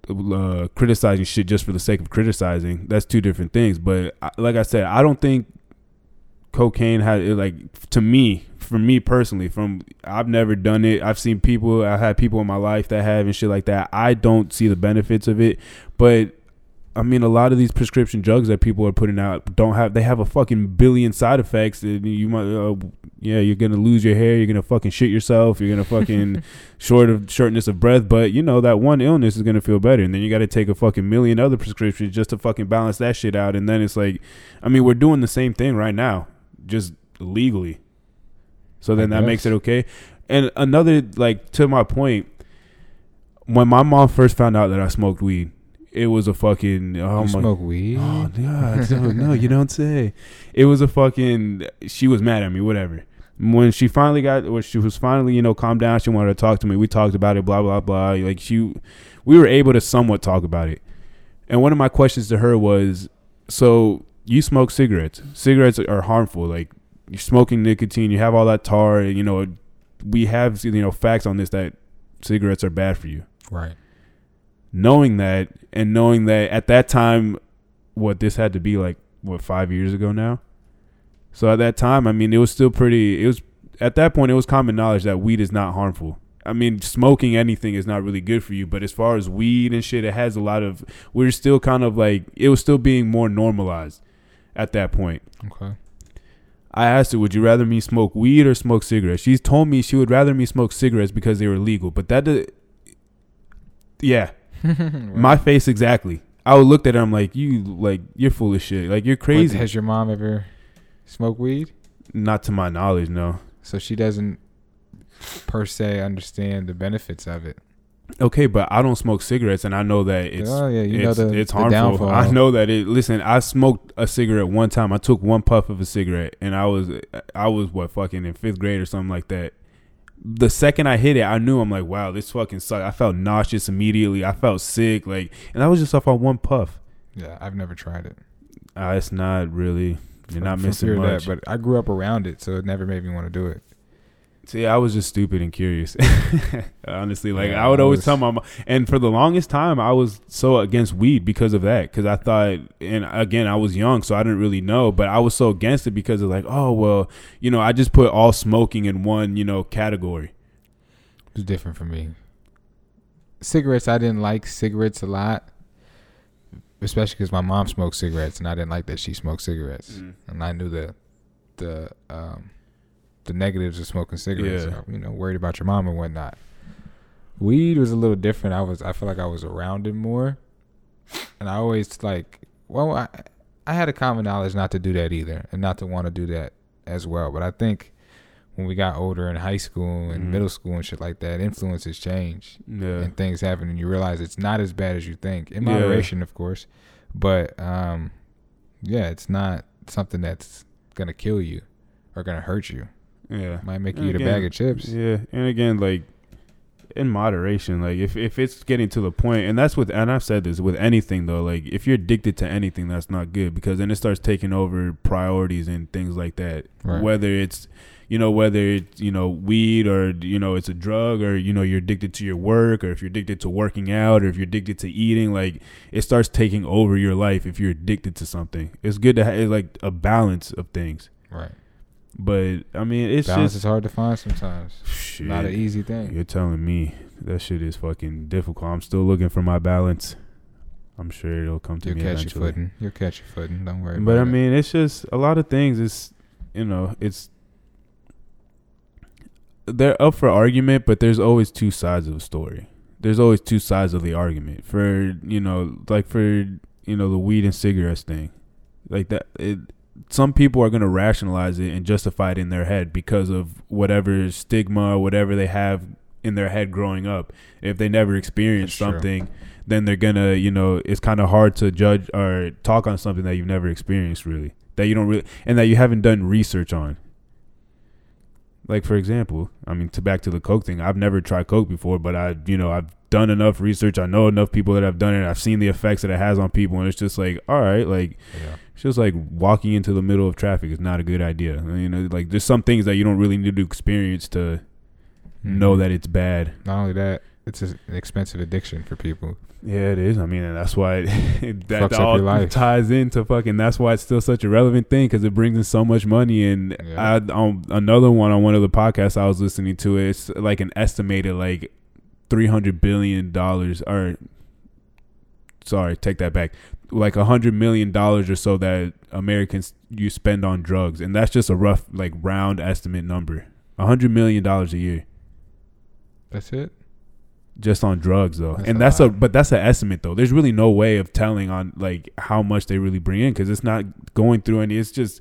uh, criticizing shit just for the sake of criticizing. That's two different things. But like I said, I don't think cocaine has, like, to me, for me personally, from I've never done it. I've seen people, I've had people in my life that have and shit like that. I don't see the benefits of it. But I mean, a lot of these prescription drugs that people are putting out don't have, they have a fucking billion side effects. And you might, uh, yeah, you're going to lose your hair. You're going to fucking shit yourself. You're going to fucking short of shortness of breath. But, you know, that one illness is going to feel better. And then you got to take a fucking million other prescriptions just to fucking balance that shit out. And then it's like, I mean, we're doing the same thing right now, just legally. So then that makes it okay. And another, like, to my point, when my mom first found out that I smoked weed, it was a fucking... Oh, you smoke weed? Oh, no, no, you don't say. It was a fucking... She was mad at me, whatever. When she finally got... When she was finally, you know, calmed down, she wanted to talk to me. We talked about it, blah, blah, blah. Like, she... We were able to somewhat talk about it. And one of my questions to her was, so, you smoke cigarettes. Cigarettes are harmful. Like, you're smoking nicotine. You have all that tar. And, you know, we have, you know, facts on this that cigarettes are bad for you. Right. Knowing that, and knowing that at that time, what this had to be like, what, five years ago now. So at that time, I mean, it was still pretty. It was at that point, it was common knowledge that weed is not harmful. I mean, smoking anything is not really good for you. But as far as weed and shit, it has a lot of. We're still kind of like, it was still being more normalized at that point. Okay. I asked her, would you rather me smoke weed or smoke cigarettes? She's told me she would rather me smoke cigarettes because they were legal. But that, does, yeah. Right. My face exactly. I would look at her. I'm like, you, like, you're full of shit. Like, you're crazy. But has your mom ever smoked weed? Not to my knowledge, no. So she doesn't per se understand the benefits of it. Okay, but I don't smoke cigarettes, and I know that it's oh, yeah, you it's, know the, it's harmful. The I know that it. Listen, I smoked a cigarette one time. I took one puff of a cigarette, and I was I was what fucking in fifth grade or something like that. The second I hit it, I knew. I'm like, wow, this fucking sucked. I felt nauseous immediately. I felt sick. Like, and I was just off on one puff. Yeah, I've never tried it. Uh, it's not really. You're not missing much. That, but I grew up around it, so it never made me want to do it. See, I was just stupid and curious. Honestly, like, yeah, I would I was, always tell my mom. And for the longest time, I was so against weed because of that. Because I thought, and again, I was young, so I didn't really know. But I was so against it because of, like, oh, well, you know, I just put all smoking in one, you know, category. It was different for me. Cigarettes, I didn't like cigarettes a lot. Especially because my mom smoked cigarettes, and I didn't like that she smoked cigarettes. Mm. And I knew the, the, um. the negatives of smoking cigarettes, yeah. You know, worried about your mom and whatnot. Weed was a little different. I was, I feel like I was around it more, and I always like, well, I, I had a common knowledge not to do that either, and not to want to do that as well. But I think when we got older in high school and mm-hmm. middle school and shit like that, influences change yeah. and things happen, and you realize it's not as bad as you think. In moderation, yeah. of course, but um, yeah, it's not something that's gonna kill you or gonna hurt you. Yeah, might make you and eat again, a bag of chips. Yeah, and again, like, in moderation. Like, if, if it's getting to the point, and that's with, and I've said this with anything though. Like, if you're addicted to anything, that's not good, because then it starts taking over priorities and things like that. Right. Whether it's, you know, whether it's, you know, weed, or, you know, it's a drug, or, you know, you're addicted to your work, or if you're addicted to working out, or if you're addicted to eating, like, it starts taking over your life if you're addicted to something. It's good to have, like, a balance of things. Right. But I mean, it's balance just, is hard to find sometimes. Shit. Not an easy thing. You're telling me that shit is fucking difficult. I'm still looking for my balance. I'm sure it'll come to You'll me catch eventually. Your footing. You'll catch your footing. Don't worry. But about I it. mean, it's just a lot of things. It's, you know, it's they're up for argument, but there's always two sides of the story. There's always two sides of the argument. For you know, like for you know the weed and cigarettes thing, like that it. Some people are going to rationalize it and justify it in their head because of whatever stigma or whatever they have in their head growing up. If they never experienced That's something, true. Then they're going to, you know, it's kind of hard to judge or talk on something that you've never experienced really, that you don't really, and that you haven't done research on. Like, for example, I mean, to back to the Coke thing, I've never tried Coke before, but I, you know, I've done enough research. I know enough people that have done it. I've seen the effects that it has on people. And it's just like, all right, like, yeah. It's just like walking into the middle of traffic is not a good idea. I mean, you know, like, there's some things that you don't really need to experience to mm-hmm. know that it's bad. Not only that, it's an expensive addiction for people. Yeah, it is. I mean, and that's why it, that, that all ties into fucking. That's why it's still such a relevant thing, because it brings in so much money. And yeah. I on another one on one of the podcasts I was listening to, it's like an estimated like three hundred billion dollars. Or sorry, take that back. Like a hundred million dollars or so that Americans you spend on drugs, and that's just a rough like round estimate number. A hundred million dollars a year. That's it. Just on drugs though, that's and a that's lot. a but that's an estimate though. There's really no way of telling on like how much they really bring in, because it's not going through any. It's just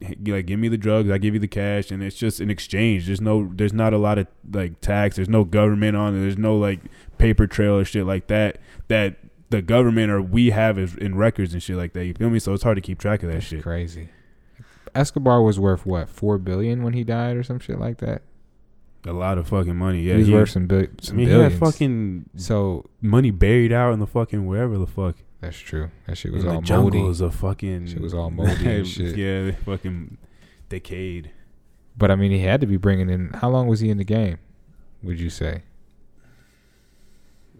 like, give me the drugs, I give you the cash, and it's just an exchange. There's no, there's not a lot of like tax. There's no government on it. There's no like paper trail or shit like that that the government or we have is in records and shit like that. You feel me? So it's hard to keep track of that that's shit. Crazy. Escobar was worth what, four billion when he died or some shit like that. A lot of fucking money. Yeah, he's he, worth some, bi- some I mean, billions. He had fucking so money buried out in the fucking wherever the fuck. That's true. That shit was in all moldy. The jungle was a fucking. Shit was all moldy and shit. Yeah, they fucking decayed. But I mean, he had to be bringing in. How long was he in the game? Would you say?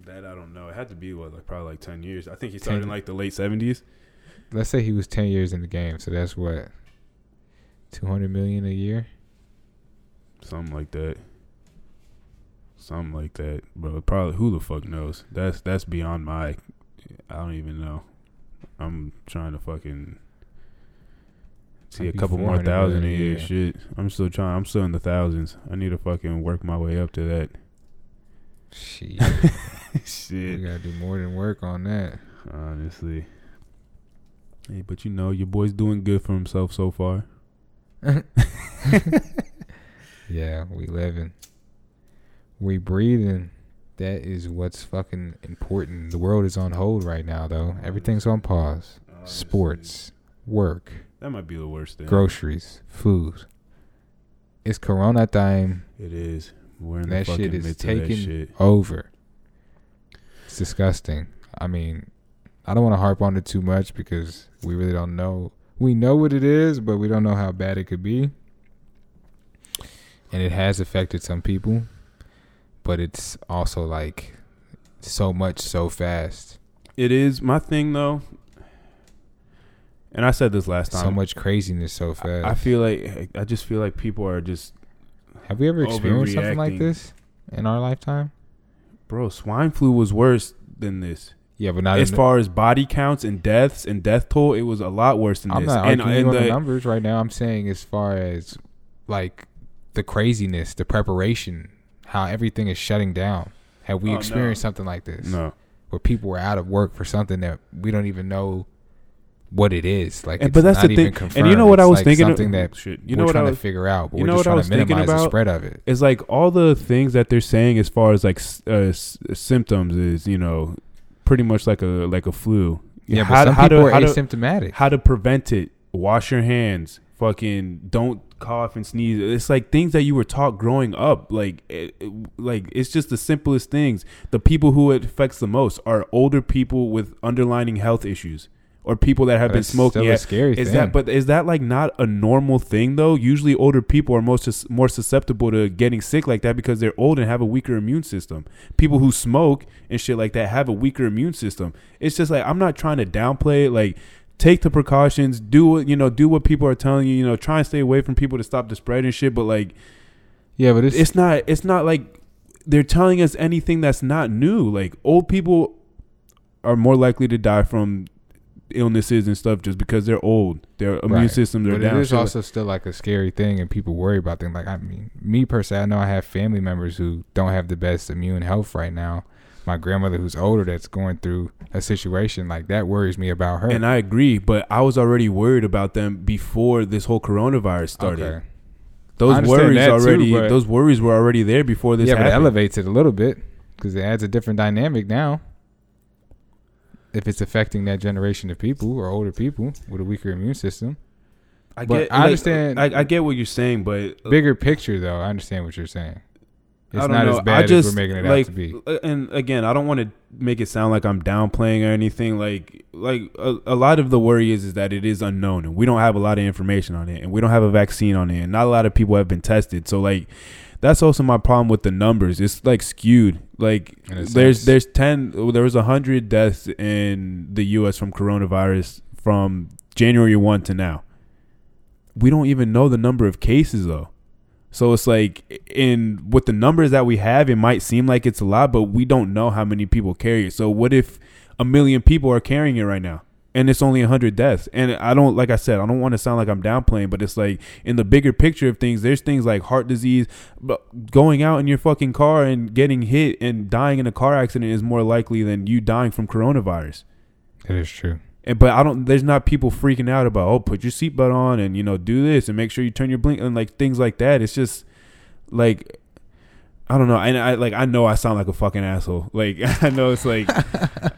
That I don't know. It had to be what, like probably like ten years. I think he started ten, in like the late seventies. Let's say he was ten years in the game. So that's what, two hundred million a year. Something like that. Something like that, bro. Probably, who the fuck knows? That's that's beyond my. I don't even know. I'm trying to fucking see a couple more thousand a year. Shit, I'm still trying. I'm still in the thousands. I need to fucking work my way up to that. Shit, shit. You gotta do more than work on that. Honestly. Hey, but you know your boy's doing good for himself so far. Yeah, we living. We breathing. That is what's fucking important. The world is on hold right now, though. Everything's on pause. Sports, work. That might be the worst thing. Groceries, food. It's Corona time. It is. We're in the fucking midst of that shit. That shit is taking over. It's disgusting. I mean, I don't want to harp on it too much because we really don't know. We know what it is, but we don't know how bad it could be. And it has affected some people, but it's also like so much so fast. It is. My thing though, and I said this last time, so much craziness so fast. I, I feel like, I just feel like people are just. Have we ever experienced something like this in our lifetime? Bro, swine flu was worse than this. Yeah, but not as far as body counts and deaths and death toll, it was a lot worse than this. I'm not arguing on the numbers right now. I'm saying as far as like. The craziness, the preparation, how everything is shutting down. Have we oh, experienced no. something like this? No. Where people were out of work for something that we don't even know what it is. Like, and, it's but that's not the even thing. Confirmed. And you know what it's I was like thinking? Something of, that shit. You we're know what trying I was, to figure out, but we're just trying to minimize the spread of it. It's like all the things that they're saying as far as like uh, s- symptoms is, you know, pretty much like a like a flu. Yeah, how, but some how people to, are how asymptomatic. To, how to prevent it. Wash your hands. Fucking don't cough and sneeze. It's like things that you were taught growing up. Like, it, it, like it's just the simplest things. The people who it affects the most are older people with underlying health issues, or people that have That's been smoking. Still a scary is thing. that? But is that like not a normal thing though? Usually, older people are most more susceptible to getting sick like that because they're old and have a weaker immune system. People who smoke and shit like that have a weaker immune system. It's just like, I'm not trying to downplay it. Like. Take the precautions, do what, you know, do what people are telling you, you know, try and stay away from people to stop the spread and shit. But like, yeah, but it's, it's not, it's not like they're telling us anything that's not new. Like, old people are more likely to die from illnesses and stuff just because they're old, their immune right. systems are but down. But it is also still like a scary thing, and people worry about things. Like, I mean, me personally, I know I have family members who don't have the best immune health right now. My grandmother who's older that's going through a situation like that worries me about her. And I agree, but I was already worried about them before this whole coronavirus started. Okay. Those worries already too, those worries were already there before this yeah, happened. Yeah, but it elevates it a little bit because it adds a different dynamic now. If it's affecting that generation of people or older people with a weaker immune system. I but get. I like, understand. I, I get what you're saying, but bigger picture though, I understand what you're saying. It's not know. as bad I just, as we're making it like, out to be. And again, I don't want to make it sound like I'm downplaying or anything. Like, like a, a lot of the worry is, is that it is unknown, and we don't have a lot of information on it, and we don't have a vaccine on it, and not a lot of people have been tested. So, like, that's also my problem with the numbers. It's like skewed. Like, there's there's ten, there was a hundred deaths in the U S from coronavirus from January first to now. We don't even know the number of cases though. So it's like, in with the numbers that we have, it might seem like it's a lot, but we don't know how many people carry it. So what if a million people are carrying it right now and it's only one hundred deaths? And I don't, like I said, I don't want to sound like I'm downplaying, but it's like in the bigger picture of things, there's things like heart disease, but going out in your fucking car and getting hit and dying in a car accident is more likely than you dying from coronavirus. That is true. And, but I don't, there's not people freaking out about, oh, put your seatbelt on and, you know, do this and make sure you turn your blink and like things like that. It's just like, I don't know. And I like, I know I sound like a fucking asshole. Like, I know it's like,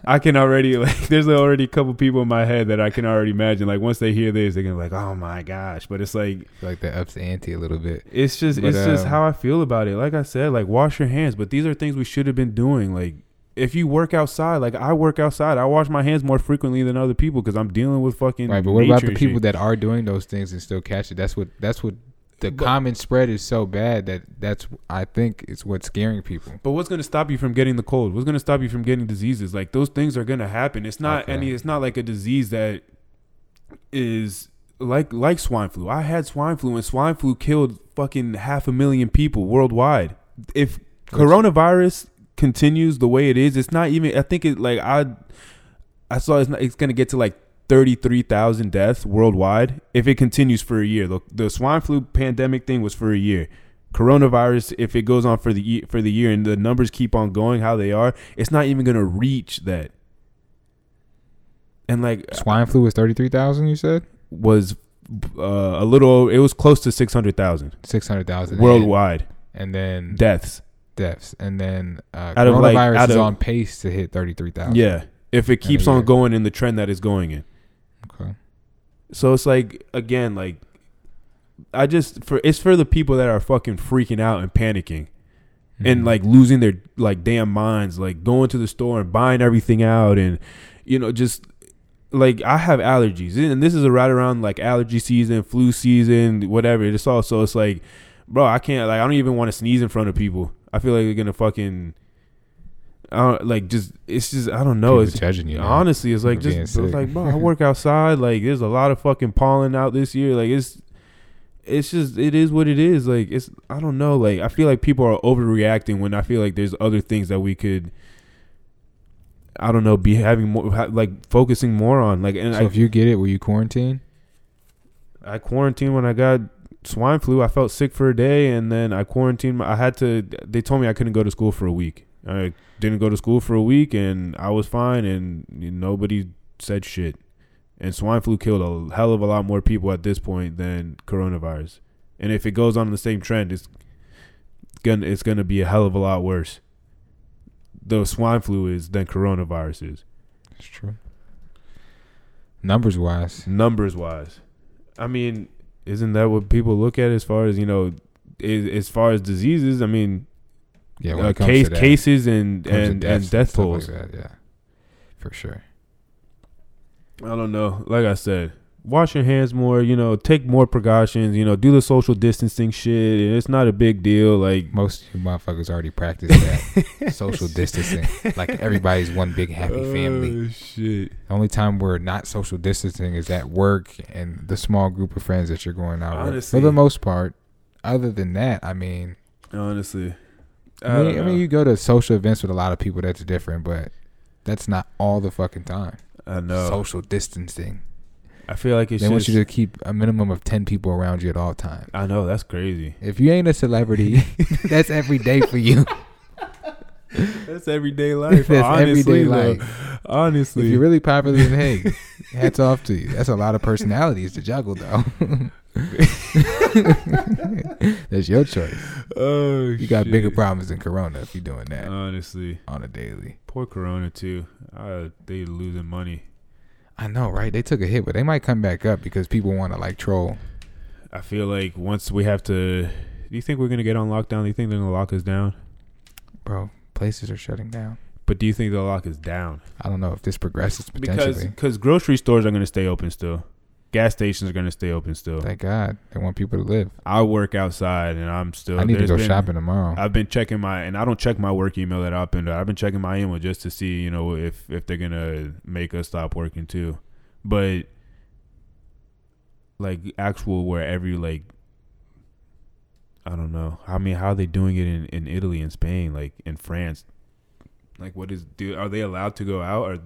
I can already, like, there's already a couple people in my head that I can already imagine. Like, once they hear this, they're going to be like, oh my gosh. But it's like, like that ups the ante a little bit. It's just, but, it's um, just how I feel about it. Like I said, like, wash your hands. But these are things we should have been doing. Like, if you work outside, like I work outside, I wash my hands more frequently than other people because I'm dealing with fucking right. But what about the people shit? that are doing those things and still catch it? That's what. That's what. The but, common spread is so bad that that's. I think it's what's scaring people. But what's going to stop you from getting the cold? What's going to stop you from getting diseases? Like those things are going to happen. It's not okay. any. It's not like a disease that is like like swine flu. I had swine flu, and swine flu killed fucking half a million people worldwide. If coronavirus continues the way it is, it's not even, I think it like I I saw it's, not, it's gonna get to like thirty-three thousand deaths worldwide if it continues for a year. Look, the swine flu pandemic thing was for a year. Coronavirus, if it goes on for the for the year and the numbers keep on going how they are, it's not even gonna reach that. And like swine flu was thirty-three thousand, you said? Was uh, a little, it was close to six hundred thousand. six hundred thousand worldwide. And then deaths. Deaths and then uh, out of coronavirus like, out is of, on pace to hit thirty-three thousand. Yeah, if it keeps on going in the trend that it's going in. Okay. So it's like again, like I just for it's for the people that are fucking freaking out and panicking, mm-hmm. and like losing their like damn minds, like going to the store and buying everything out, and you know just. Like I have allergies, and this is a right around like allergy season, flu season, whatever. It's all so it's like, bro, I can't like I don't even want to sneeze in front of people. I feel like they're gonna fucking, I don't like just. It's just I don't know. People it's judging you. Honestly, man. It's like just it's like, bro, I work outside. Like, there's a lot of fucking pollen out this year. Like, it's, it's just it is what it is. Like, it's I don't know. Like, I feel like people are overreacting when I feel like there's other things that we could. I don't know. Be having more like focusing more on like. And so I, if you get it, will you quarantine? I quarantined when I got. Swine flu. I felt sick for a day, and then I quarantined. I had to. They told me I couldn't go to school for a week. I didn't go to school for a week, and I was fine, and nobody said shit. And swine flu killed a hell of a lot more people at this point than coronavirus. And if it goes on the same trend, it's gonna it's gonna be a hell of a lot worse. The swine flu is than coronavirus is. That's true. Numbers wise. Numbers wise, I mean. Isn't that what people look at as far as, you know, is, as far as diseases? I mean, yeah, uh, case, that, cases and, and, and death tolls. Like yeah, for sure. I don't know. Like I said, wash your hands more, you know, take more precautions, you know, do the social distancing shit. It's not a big deal. Like most of you motherfuckers already practice that social distancing. Like everybody's one big happy family. Oh, shit. The only time we're not social distancing is at work and the small group of friends that you're going out honestly, with. For the most part, other than that, I mean, honestly, I, I, mean, I mean, you go to social events with a lot of people that's different, but that's not all the fucking time. I know. Social distancing. I feel like it's they just, want you to keep a minimum of ten people around you at all times. I know, that's crazy. If you ain't a celebrity, that's every day for you. That's everyday life. That's honestly, everyday life. Though. Honestly, if you're really popular, then hey, hats off to you. That's a lot of personalities to juggle, though. That's your choice. Oh, you got shit. Bigger problems than Corona if you're doing that. Honestly, on a daily. Poor Corona too. Uh, they losing money. I know, right? They took a hit, but they might come back up because people want to like troll. I feel like once we have to. Do you think we're gonna get on lockdown? Do you think they're gonna lock us down? Bro, places are shutting down. But do you think they'll lock us down? I don't know if this progresses potentially. Because grocery stores are gonna stay open still. Gas stations are gonna stay open still. Thank God. They want people to live. I work outside and I'm still I need to go been, shopping tomorrow. I've been checking my and I don't check my work email that I've been I've been checking my email just to see, you know, if, if they're gonna make us stop working too. But like actual where every like I don't know. I mean, how are they doing it in, in Italy and Spain, like in France? Like what is do are they allowed to go out or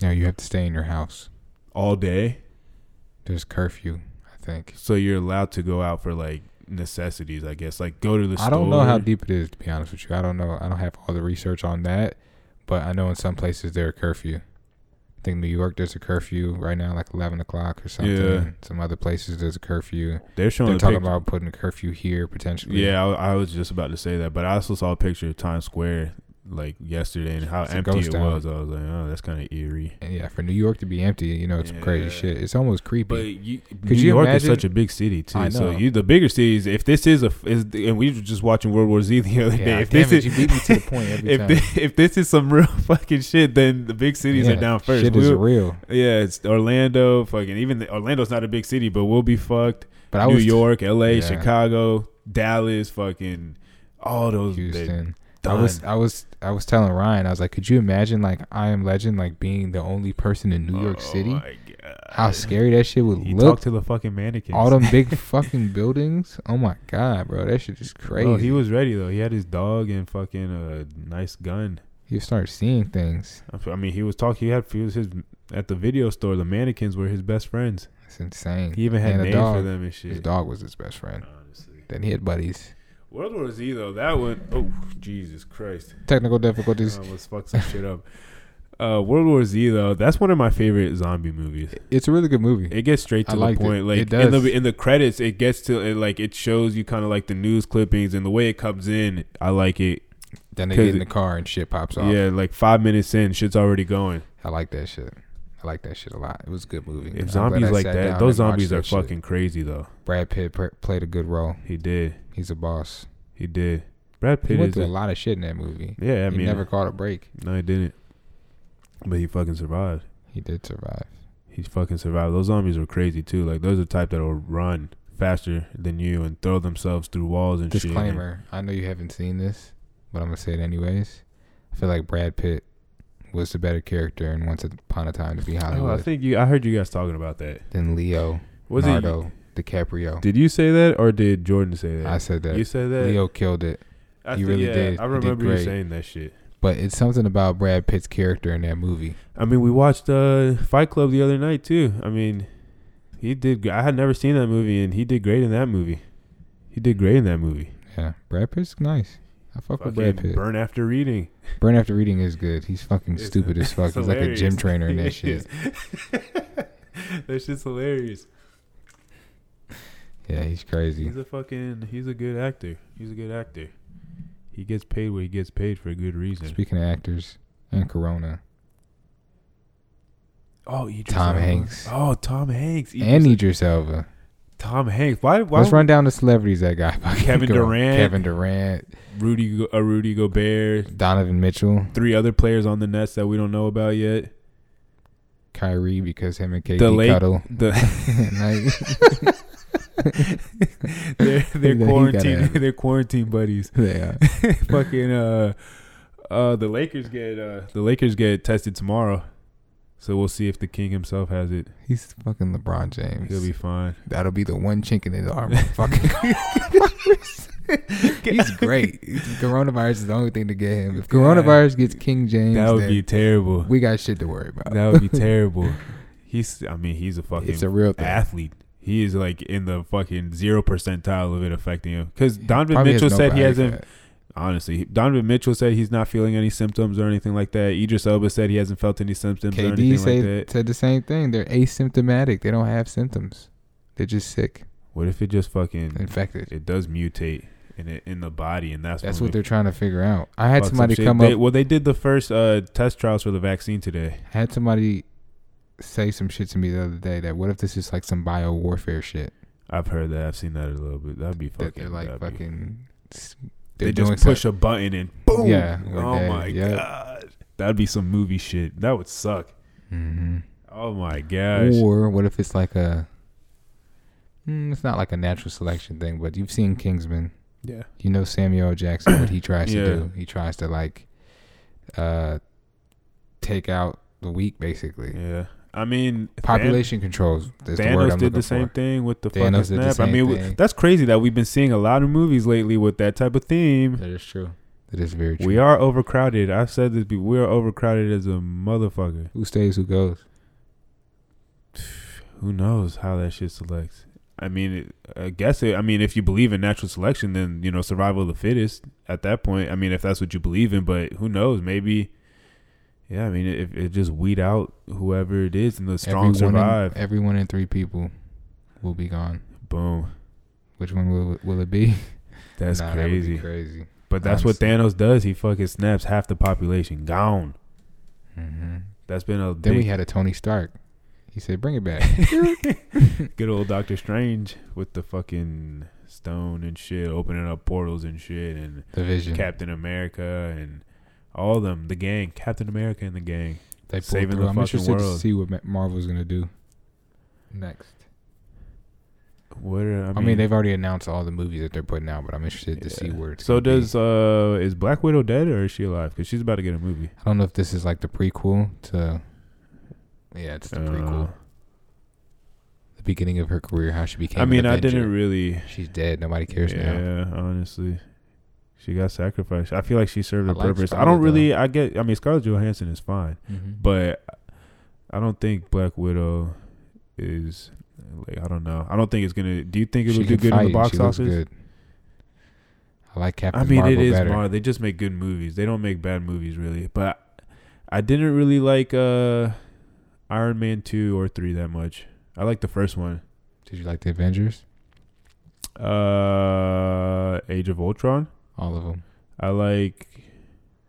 no, you have to stay in your house. All day? There's curfew, I think. So you're allowed to go out for like necessities, I guess. Like go to the store. I don't know how deep it is, to be honest with you. I don't know. I don't have all the research on that, but I know in some places there are curfew. I think in New York there's a curfew right now, like eleven o'clock or something. Yeah. Some other places there's a curfew. They're showing. They're the talking pic- about putting a curfew here potentially. Yeah, I, I was just about to say that, but I also saw a picture of Times Square like yesterday and how empty it was. I was like, oh, that's kind of eerie. And yeah, for New York to be empty, you know, it's yeah. crazy shit. It's almost creepy. But you, New you York imagine? Is such a big city too. I know. So you, the bigger cities, if this is a, is, and we were just watching World War Z the other yeah, day. If damn this it, is, you beat me to the point every if time. This, if this is some real fucking shit, then the big cities yeah, are down first. Shit we'll, is real. Yeah, it's Orlando. Fucking even the, Orlando's not a big city, but we'll be fucked. But I New was, York, L A, yeah. Chicago, Dallas, fucking all those. Houston. They, Done. I was I was I was telling Ryan, I was like, could you imagine like I Am Legend like being the only person in New York oh City? My God. How scary that shit would you look. Talk to the fucking mannequins. All them big fucking buildings. Oh my God, bro, that shit is crazy. Bro, he was ready though. He had his dog and fucking a uh, nice gun. He started seeing things. I mean, he was talking. He had he was his at the video store. The mannequins were his best friends. It's insane. He even had names for them and shit. His dog was his best friend. Honestly. Then he had buddies. World War Z though, that one, oh Jesus Christ! Technical difficulties. Uh, let's fuck some shit up. Uh, World War Z though, that's one of my favorite zombie movies. It's a really good movie. It gets straight to I the point. It. Like it does. In the in the credits, it gets to it, like it shows you kind of like the news clippings and the way it comes in. I like it. Then they get in the car and shit pops off. Yeah, like five minutes in, shit's already going. I like that shit. I like that shit a lot. It was a good movie. If zombies like that, those zombies are fucking shit. Crazy though. Brad Pitt per- played a good role. He did. He's a boss. He did. Brad Pitt he went through a lot of shit in that movie. Yeah, I he mean, never caught a break. No, he didn't. But he fucking survived. He did survive. He fucking survived. Those zombies were crazy too. Like those are the type that will run faster than you and throw themselves through walls and Disclaimer, shit. Disclaimer: I know you haven't seen this, but I'm gonna say it anyways. I feel like Brad Pitt was the better character in Once Upon a Time to Be Hollywood. Oh, I think you, I heard you guys talking about that. Then Leo, was Leonardo DiCaprio. Did you say that or did Jordan say that? I said that. You said that. Leo killed it. I he th- really yeah, did. I remember did you saying that shit. But it's something about Brad Pitt's character in that movie. I mean, we watched uh, Fight Club the other night too. I mean, he did. I had never seen that movie, and he did great in that movie. He did great in that movie. Yeah, Brad Pitt's nice. I fuck fucking with Brad Pitt. Burn After Reading. Burn After Reading is good. He's fucking it's stupid as fuck. He's like a gym trainer in that shit. That shit's hilarious. Yeah, he's crazy. He's a fucking, he's a good actor. He's a good actor. He gets paid what he gets paid for a good reason. Speaking of actors and Corona. Oh, Idris Tom Elba. Hanks. Oh, Tom Hanks. Idris and Idris Elba. Tom Hanks. Why, why? Let's run down the celebrities that guy. Kevin Durant. Kevin Durant. Rudy uh, Rudy Gobert. Donovan Mitchell. Three other players on the Nets that we don't know about yet. Kyrie, because him and K D the late, cuddle. The they're they're quarantine. They're quarantine buddies. They are. Fucking uh, uh, the Lakers get uh, the Lakers get tested tomorrow. So we'll see if the king himself has it. He's fucking LeBron James. He'll be fine. That'll be the one chink in his armor. Fucking coronavirus. He's great. Coronavirus is the only thing to get him. If coronavirus gets King James, that would be terrible. We got shit to worry about. That would be terrible. He's. I mean, he's a fucking it's a real thing. Athlete. He is like in the fucking zero percentile of it affecting him. Because Donovan Mitchell no said he hasn't. That. Honestly, Donovan Mitchell said he's not feeling any symptoms or anything like that. Idris Elba said he hasn't felt any symptoms K D or anything say, like that. K D said the same thing. They're asymptomatic. They don't have symptoms. They're just sick. What if it just fucking infected? It does mutate in it, in the body, and that's that's what we, they're trying to figure out. I had somebody come they, up. Well, they did the first uh, test trials for the vaccine today. I had somebody say some shit to me the other day that what if this is like some bio warfare shit? I've heard that. I've seen that a little bit. That'd be fucking. That they're like fucking. They're they just push stuff. A button and boom. Yeah. Oh that, my yep. god. That'd be some movie shit. That would suck. Mm-hmm. Oh my gosh. Or what if it's like a? Mm, it's not like a natural selection thing, but you've seen Kingsman. Yeah. You know Samuel L. Jackson. What he tries yeah. to do. He tries to like, uh, take out the weak basically. Yeah. I mean, population Than- controls. That's Thanos the word I'm did the same for. Thing with the Thanos fucking snap. The I mean, w- that's crazy that we've been seeing a lot of movies lately with that type of theme. That is true. That is very true. We are overcrowded. I've said this before. We are overcrowded as a motherfucker. Who stays? Who goes? Who knows how that shit selects? I mean, it, I guess it. I mean, if you believe in natural selection, then you know survival of the fittest. At that point, I mean, if that's what you believe in, but who knows? Maybe. Yeah, I mean, it, it just weed out whoever it is, and the strong every survive. In, every one in three people will be gone. Boom. Which one will will it be? That's nah, crazy. That would be crazy. But that's Honestly. What Thanos does. He fucking snaps half the population gone. Mm-hmm. That's been a. Then big... we had a Tony Stark. He said, "Bring it back." Good old Doctor Strange with the fucking stone and shit, opening up portals and shit, and the Vision, Captain America, and. All of them, the gang, Captain America and the gang. They saving the I'm fucking world. To see what Marvel's going to do next. What are, I, mean, I mean, they've already announced all the movies that they're putting out, but I'm interested yeah. to see where it's So does, uh, is Black Widow dead or is she alive? Because she's about to get a movie. I don't know if this is like the prequel to... Yeah, it's the uh, prequel. The beginning of her career, how she became I mean, an Avenger. I didn't really... She's dead. Nobody cares yeah, now. Yeah, honestly. She got sacrificed. I feel like she served I a like purpose. Scarlett, I don't really. Though. I get. I mean, Scarlett Johansson is fine, mm-hmm. but I don't think Black Widow is. Like, I don't know. I don't think it's gonna. Do you think it'll do good fight. In the box she office? Good. I like Captain. I mean, Marvel it is Marvel. They just make good movies. They don't make bad movies, really. But I, I didn't really like uh, Iron Man two or three that much. I like the first one. Did you like the Avengers? Uh, Age of Ultron. All of them. I like,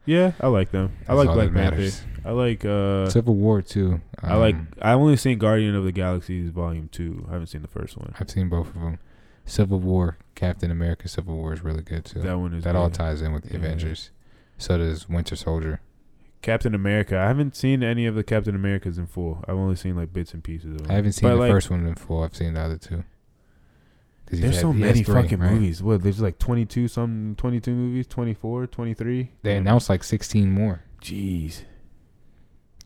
yeah, I like them. That's I like Black Panther. I like uh, Civil War too. Um, I like. I only seen Guardian of the Galaxy Volume Two. I haven't seen the first one. I've seen both of them. Civil War, Captain America, Civil War is really good too. That one is. That good. All ties in with the yeah. Avengers. So does Winter Soldier. Captain America. I haven't seen any of the Captain Americas in full. I've only seen like bits and pieces of them. I haven't seen but the like, first one in full. I've seen the other two. There's had, so many three, fucking right? movies. What? There's like twenty-two, some twenty-two movies, twenty-four, twenty-three. They announced like sixteen more. Jeez.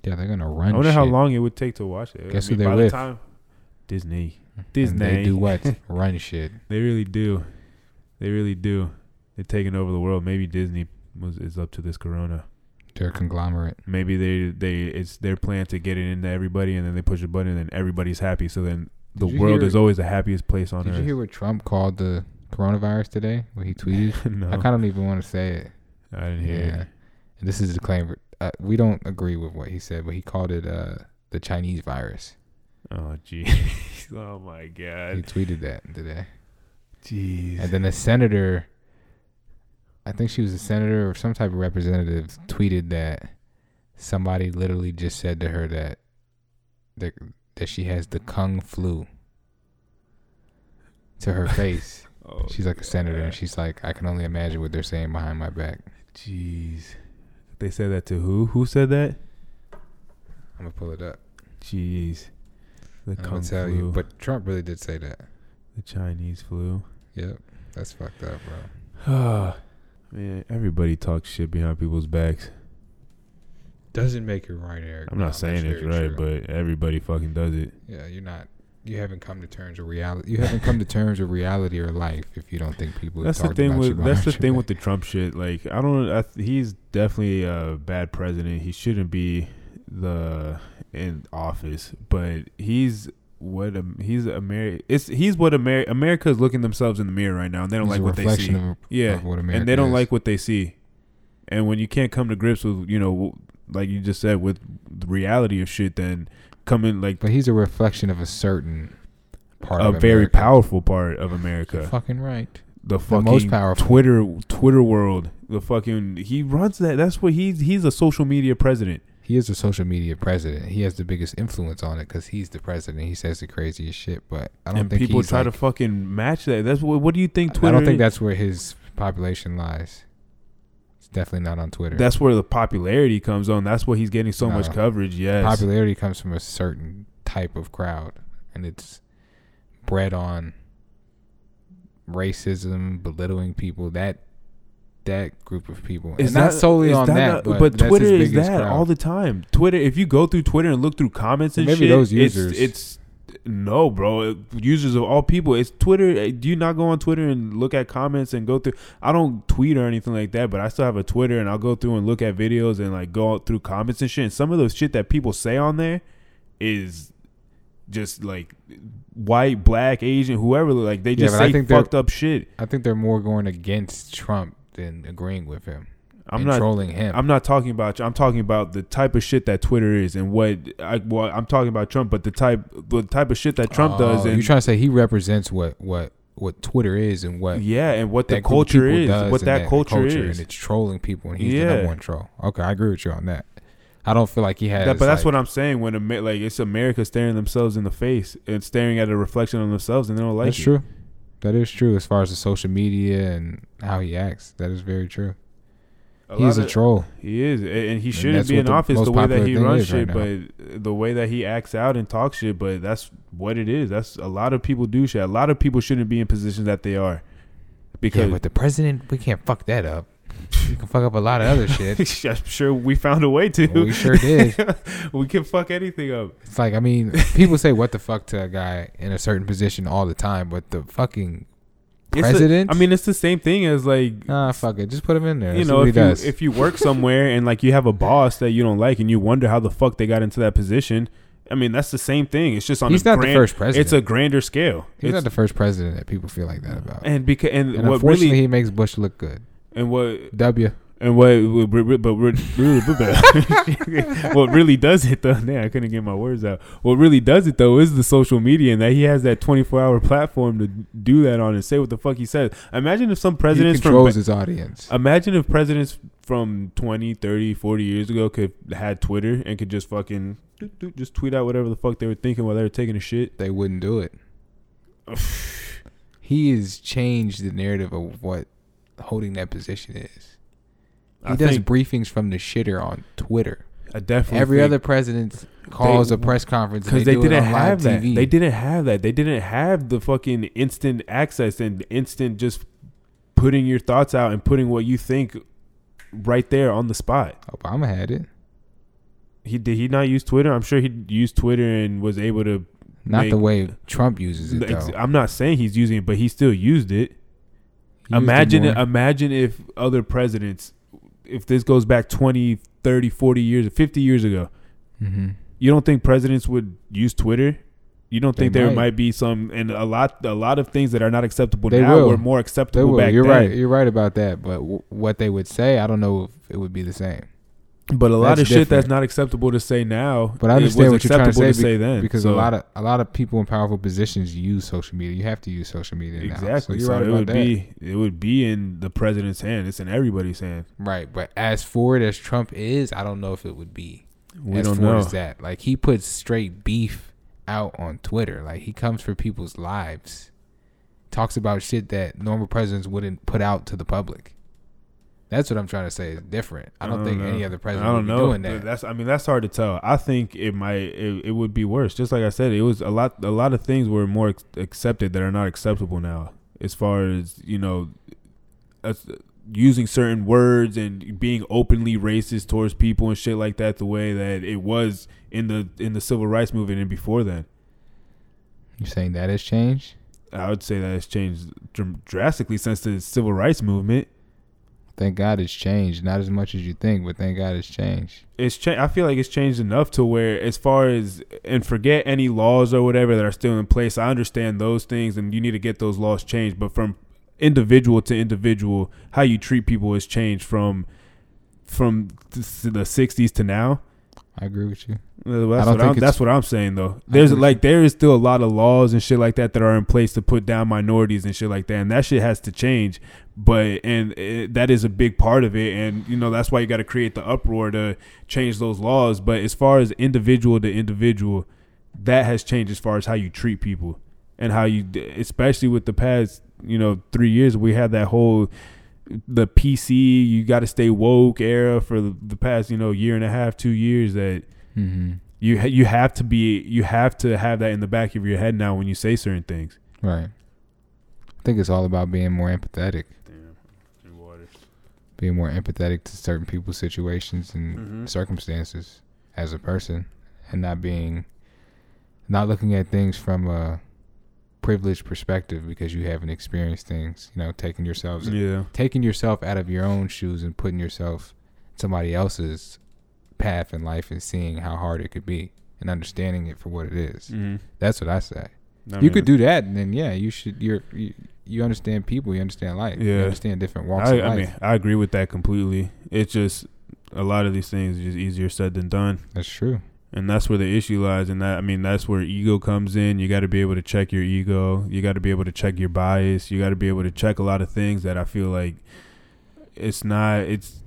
Yeah, they're gonna run. I wonder shit. How long it would take to watch it. Guess I mean, who they're with? The time, Disney. Disney. And they do what? Run shit. They really do. They really do. They're taking over the world. Maybe Disney was, is up to this corona. They're a conglomerate. Maybe they they it's their plan to get it into everybody, and then they push a button, and then everybody's happy. So then. The world hear, is always the happiest place on did earth. Did you hear what Trump called the coronavirus today? What he tweeted? No. I kind of don't even want to say it. I didn't hear yeah. it. And this is a disclaimer. Uh, we don't agree with what he said, but he called it uh, the Chinese virus. Oh, jeez. Oh, my God. He tweeted that today. Jeez. And then a senator, I think she was a senator or some type of representative, tweeted that somebody literally just said to her that the that she has the Kung flu to her face. Oh, she's like a senator, God. And she's like, I can only imagine what they're saying behind my back. Jeez. They said that to who? Who said that? I'm going to pull it up. Jeez. The I'm going to tell flu. You, but Trump really did say that. The Chinese flu. Yep. That's fucked up, bro. Man, everybody talks shit behind people's backs. Doesn't make it right, Eric. I'm not no, saying it's right, true. But everybody fucking does it. Yeah, you're not. You haven't come to terms with reality. You haven't come to terms with reality or life if you don't think people. That's the thing with that's the thing with the Trump shit. Like I don't. I, he's definitely a bad president. He shouldn't be the in office. But he's what um, he's Ameri- It's he's what Ameri- America is looking themselves in the mirror right now, and they don't he's like what they see. Of, yeah, of what and they don't is. Like what they see. And when you can't come to grips with you know. Like you just said, with the reality of shit, then coming like. But he's a reflection of a certain part. A of A very powerful part of America. You're fucking right. The fucking the most powerful Twitter Twitter world. The fucking he runs that. That's what he's he's a social media president. he is a social media president. He has the biggest influence on it because he's the president. He says the craziest shit, but I don't and think people he's try like, to fucking match that. That's what. What do you think Twitter? I don't think is? That's where his population lies. It's definitely not on Twitter. That's where the popularity comes on. That's where he's getting so no. much coverage. Yes, popularity comes from a certain type of crowd, and it's bred on racism, belittling people. That. That group of people. It's not solely on that, but, but Twitter is that all the time. Twitter, if you go through Twitter and look through comments and shit, maybe those users. It's, it's no, bro. Users of all people. It's Twitter. Do you not go on Twitter and look at comments and go through? I don't tweet or anything like that, but I still have a Twitter and I'll go through and look at videos and like go through comments and shit. And some of those shit that people say on there is just like white, black, Asian, whoever. Like they just yeah, say fucked up shit. I think they're more going against Trump than agreeing with him. I'm not trolling him. I'm not talking about you. I'm talking about the type of shit that Twitter is and what I well, I'm talking about Trump, but the type the type of shit that Trump oh, does. And you're trying to say he represents what what what Twitter is and what yeah and what the culture is, what that, that culture, culture is, and it's trolling people, and he's yeah. the number one troll. Okay, I agree with you on that. I don't feel like he has. That, but that's like, what I'm saying. When Amer- like it's America staring themselves in the face and staring at a reflection on themselves, and they don't like it. That's true. That is true as far as the social media and how he acts. That is very true. A He's a of, troll. He is, and he shouldn't and be in the office the way that he runs shit, right but the way that he acts out and talks shit, but that's what it is. That's a lot of people do shit. A lot of people shouldn't be in positions that they are. Because yeah, but the president, we can't fuck that up. You can fuck up a lot of other shit. I'm sure we found a way to. Well, we sure did. We can fuck anything up. It's like, I mean, people say what the fuck to a guy in a certain position all the time, but the fucking president. A, I mean, it's the same thing as like, ah, fuck it, just put him in there. You know, if you, if you work somewhere and like you have a boss that you don't like, and you wonder how the fuck they got into that position. I mean, that's the same thing. It's just on he's a not grand, the first president. It's a grander scale. He's it's, not the first president that people feel like that about. And because and, and what unfortunately, really, he makes Bush look good. And what W and what but, but what really does it though? Nah, I couldn't get my words out. What really does it though is the social media, and that he has that twenty-four hour platform to do that on and say what the fuck he says. Imagine if some presidents he controls from, his audience. Imagine if presidents from twenty, thirty, forty years ago could had Twitter and could just fucking just tweet out whatever the fuck they were thinking while they were taking a shit. They wouldn't do it. He has changed the narrative of what holding that position is. He I does briefings from the shitter on Twitter. I definitely every other president calls they, a press conference because they, they didn't have that. T V. They didn't have that. They didn't have the fucking instant access and instant just putting your thoughts out and putting what you think right there on the spot. Obama had it. He did. He not use Twitter. I'm sure he used Twitter and was able to. Not make, the way Trump uses it. Though. I'm not saying he's using it, but he still used it. Imagine imagine if other presidents, if this goes back twenty, thirty, forty years, fifty years ago, mm-hmm. you don't think presidents would use Twitter? You don't they think there might. might be some, and a lot a lot of things that are not acceptable they now will. were more acceptable back you're then. You're right. You're right about that. But w- what they would say, I don't know if it would be the same. But a lot that's of shit different. That's not acceptable to say now. But I understand what you're trying to say, to be, say then, because so. a lot of a lot of people in powerful positions use social media. You have to use social media exactly. now. So you're so right it about would that. be it would be in the president's hand. It's in everybody's hand. Right. But as forward as Trump is, I don't know if it would be we as don't forward know. as that. Like he puts straight beef out on Twitter. Like he comes for people's lives, talks about shit that normal presidents wouldn't put out to the public. That's what I'm trying to say is different. I don't, I don't think know. any other president I don't would be know. doing that. That's, I mean, that's hard to tell. I think it might, it, it would be worse. Just like I said, it was a lot, a lot of things were more accepted that are not acceptable now. As far as, you know, as, using certain words and being openly racist towards people and shit like that, the way that it was in the, in the civil rights movement and before then. You're saying that has changed? I would say that has changed dr- drastically since the civil rights movement. Thank God it's changed. Not as much as you think, but thank God it's changed. It's cha- I feel like it's changed enough to where as far as, and forget any laws or whatever that are still in place. I understand those things and you need to get those laws changed. But from individual to individual, how you treat people has changed from from the sixties to now. I agree with you. That's, I don't what, think I'm, that's what I'm saying, though. There's like there is still a lot of laws and shit like that that are in place to put down minorities and shit like that. And that shit has to change. But and it, that is a big part of it. And, you know, that's why you got to create the uproar to change those laws. But as far as individual to individual, that has changed as far as how you treat people and how you, especially with the past, you know, three years, we had that whole the P C, you got to stay woke era for the, the past, you know, year and a half, two years that mm-hmm. you you have to be you have to have that in the back of your head now when you say certain things. Right. I think it's all about being more empathetic. Being more empathetic to certain people's situations and mm-hmm. circumstances as a person, and not being, not looking at things from a privileged perspective because you haven't experienced things. You know, taking yourselves, yeah. taking yourself out of your own shoes and putting yourself somebody else's path in life and seeing how hard it could be and understanding it for what it is. Mm-hmm. That's what I say. I you mean, could do that, and then yeah, you should. You're. You, You understand people, you understand life, yeah. you understand different walks I, of life. I mean, I agree with that completely. It's just a lot of these things are just easier said than done. That's true. And that's where the issue lies. And that, I mean, that's where ego comes in. You got to be able to check your ego. You got to be able to check your bias. You got to be able to check a lot of things that I feel like it's not, it's,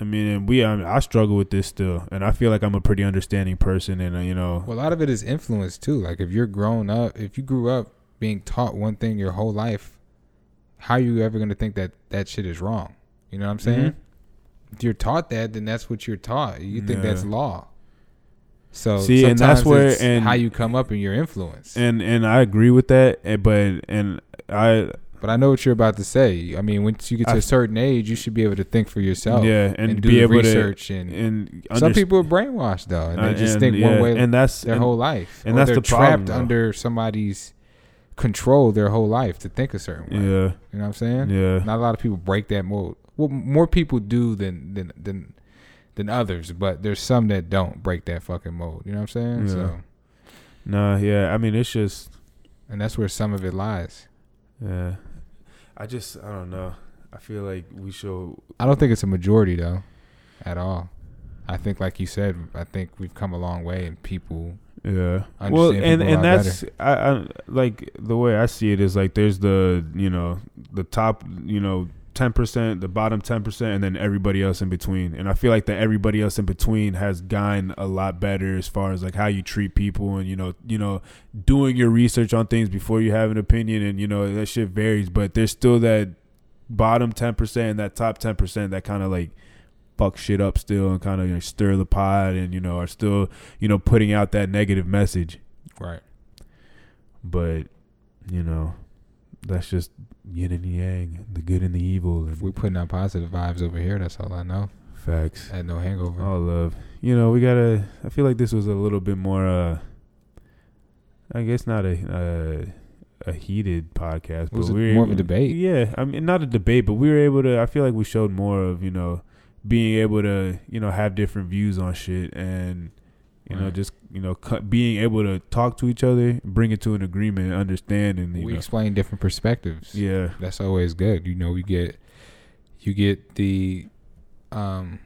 I mean, and we, I, mean, I struggle with this still. And I feel like I'm a pretty understanding person. And, uh, you know, well, a lot of it is influence too. Like if you're grown up, if you grew up being taught one thing your whole life, how are you ever going to think that that shit is wrong? You know what I'm saying? Mm-hmm. If you're taught that, then that's what you're taught. You think yeah. that's law. So see, and that's where and how you come up in your influence. And and I agree with that, but and I but I know what you're about to say. I mean, once you get to I, a certain age, you should be able to think for yourself. Yeah, and, and do be able research to, and, and under, some people are brainwashed though, and uh, they just and, think yeah, one way and that's, their and, whole life, and or that's they're the trapped problem, under somebody's control their whole life to think a certain way. Yeah. You know what I'm saying? Yeah. Not a lot of people break that mold. Well, more people do than than than, than others, but there's some that don't break that fucking mold. You know what I'm saying? Yeah. So nah, yeah. I mean, it's just, and that's where some of it lies. Yeah. I just I don't know. I feel like we should I don't think it's a majority though, at all. I think like you said, I think we've come a long way and people Yeah. Well, and, and that's I, I like the way I see it is like there's the, you know, the top, you know, ten percent, the bottom ten percent, and then everybody else in between. And I feel like that everybody else in between has gotten a lot better as far as like how you treat people and, you know, you know, doing your research on things before you have an opinion. And, you know, that shit varies. But there's still that bottom ten percent and that top ten percent that kind of like fuck shit up still and kind of, you know, stir the pot and, you know, are still, you know, putting out that negative message. Right. But, you know, that's just yin and yang, the good and the evil. If we're putting out positive vibes over here, that's all I know. Facts. I had no hangover. All love. You know, we got to, I feel like this was a little bit more, uh, I guess not a, uh, a heated podcast. It was but a, more able, of a debate. Yeah. I mean, not a debate, but we were able to, I feel like we showed more of, you know, being able to, you know, have different views on shit and, you right. know, just, you know, cu- being able to talk to each other, bring it to an agreement, understand. And you we know. explain different perspectives. Yeah. That's always good. You know, we get, you get the, um,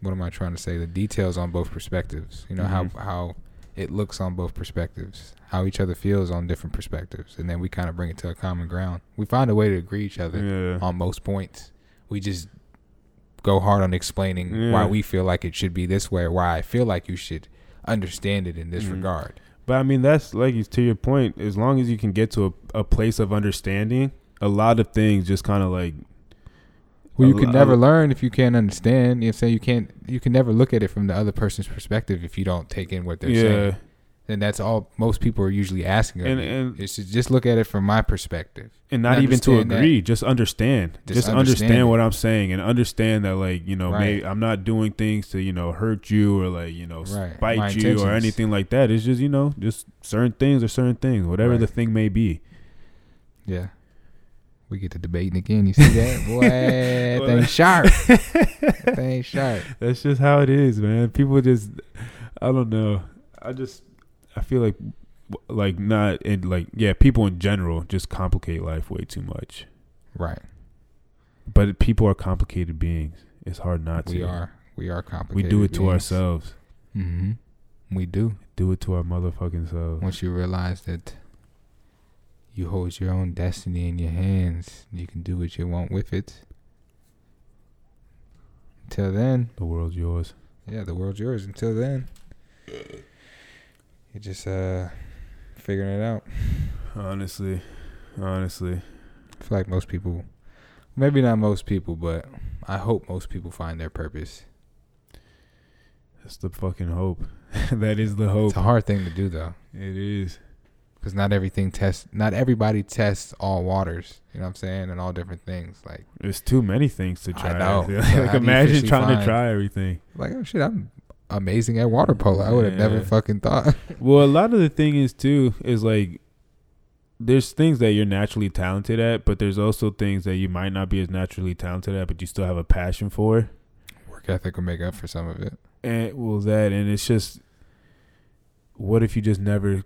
what am I trying to say? The details on both perspectives, you know, mm-hmm. how, how it looks on both perspectives, how each other feels on different perspectives. And then we kind of bring it to a common ground. We find a way to agree each other yeah. on most points. We just go hard on explaining yeah. why we feel like it should be this way or why I feel like you should understand it in this mm-hmm. regard. But I mean, that's like, to your point, as long as you can get to a, a place of understanding, a lot of things just kind of like, well, you can never of, learn if you can't understand. You know, say you can't, you can never look at it from the other person's perspective if you don't take in what they're yeah. saying. And that's all most people are usually asking. And, and it's just look at it from my perspective, and not and even to agree. That. Just understand. Just, just understand, understand what I'm saying, and understand that, like, you know, right. maybe I'm not doing things to, you know, hurt you or like, you know, right. bite my you intentions. Or anything like that. It's just, you know, just certain things or certain things, whatever right. the thing may be. Yeah, we get to debating again. You see that, boy? That thing sharp. That thing sharp. That's just how it is, man. People just, I don't know. I just. I feel like, like not and like yeah, people in general just complicate life way too much, right? But people are complicated beings. It's hard not to. We are, we are complicated. We do it beings. to ourselves. Mm-hmm. We do do it to our motherfucking selves. Once you realize that You hold your own destiny in your hands. You can do what you want with it. Until then. The world's yours. Yeah, the world's yours. Until then. You're just uh, figuring it out. Honestly. Honestly. I feel like most people, maybe not most people, but I hope most people find their purpose. That's the fucking hope. That is the hope. It's a hard thing to do, though. It is. Because not everything tests, not everybody tests all waters, you know what I'm saying, and all different things. Like, there's too many things to try. I know. Like, like imagine trying find, to try everything. Like, oh shit, I'm amazing at water polo. I would have yeah. never fucking thought. Well, a lot of the thing is too is like, there's things that you're naturally talented at, but there's also things that you might not be as naturally talented at, but you still have a passion for. Work ethic will make up for some of it. And well, that and it's just, what if you just never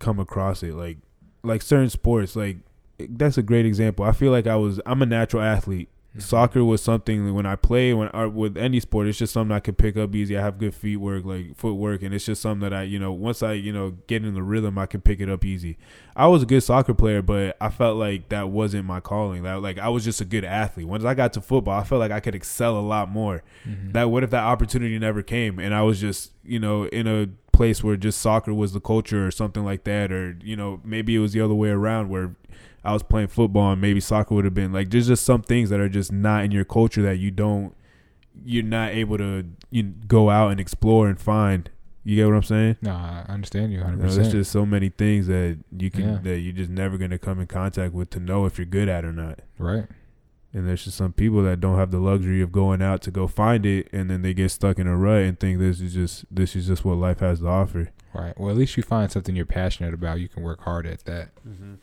come across it? Like, like certain sports, like that's a great example. I feel like I was, I'm a natural athlete. Mm-hmm. Soccer was something when I play, when I, with any sport, it's just something I could pick up easy. I have good feet work, like footwork, and it's just something that I, you know, once I, you know, get in the rhythm, I can pick it up easy. I was a good soccer player, but I felt like that wasn't my calling. That, like, I was just a good athlete. Once I got to football, I felt like I could excel a lot more. Mm-hmm. That, what if that opportunity never came and I was just, you know, in a place where just soccer was the culture or something like that, or you know, maybe it was the other way around where I was playing football and maybe soccer would have been like, there's just some things that are just not in your culture that you don't, you're not able to, you go out and explore and find. You get what I'm saying? No, I understand you one hundred percent. You know, there's just so many things that you can yeah. that you're just never going to come in contact with to know if you're good at or not. Right. And there's just some people that don't have the luxury of going out to go find it, and then they get stuck in a rut and think this is just this is just what life has to offer. Right. Well, at least you find something you're passionate about. You can work hard at that mm-hmm.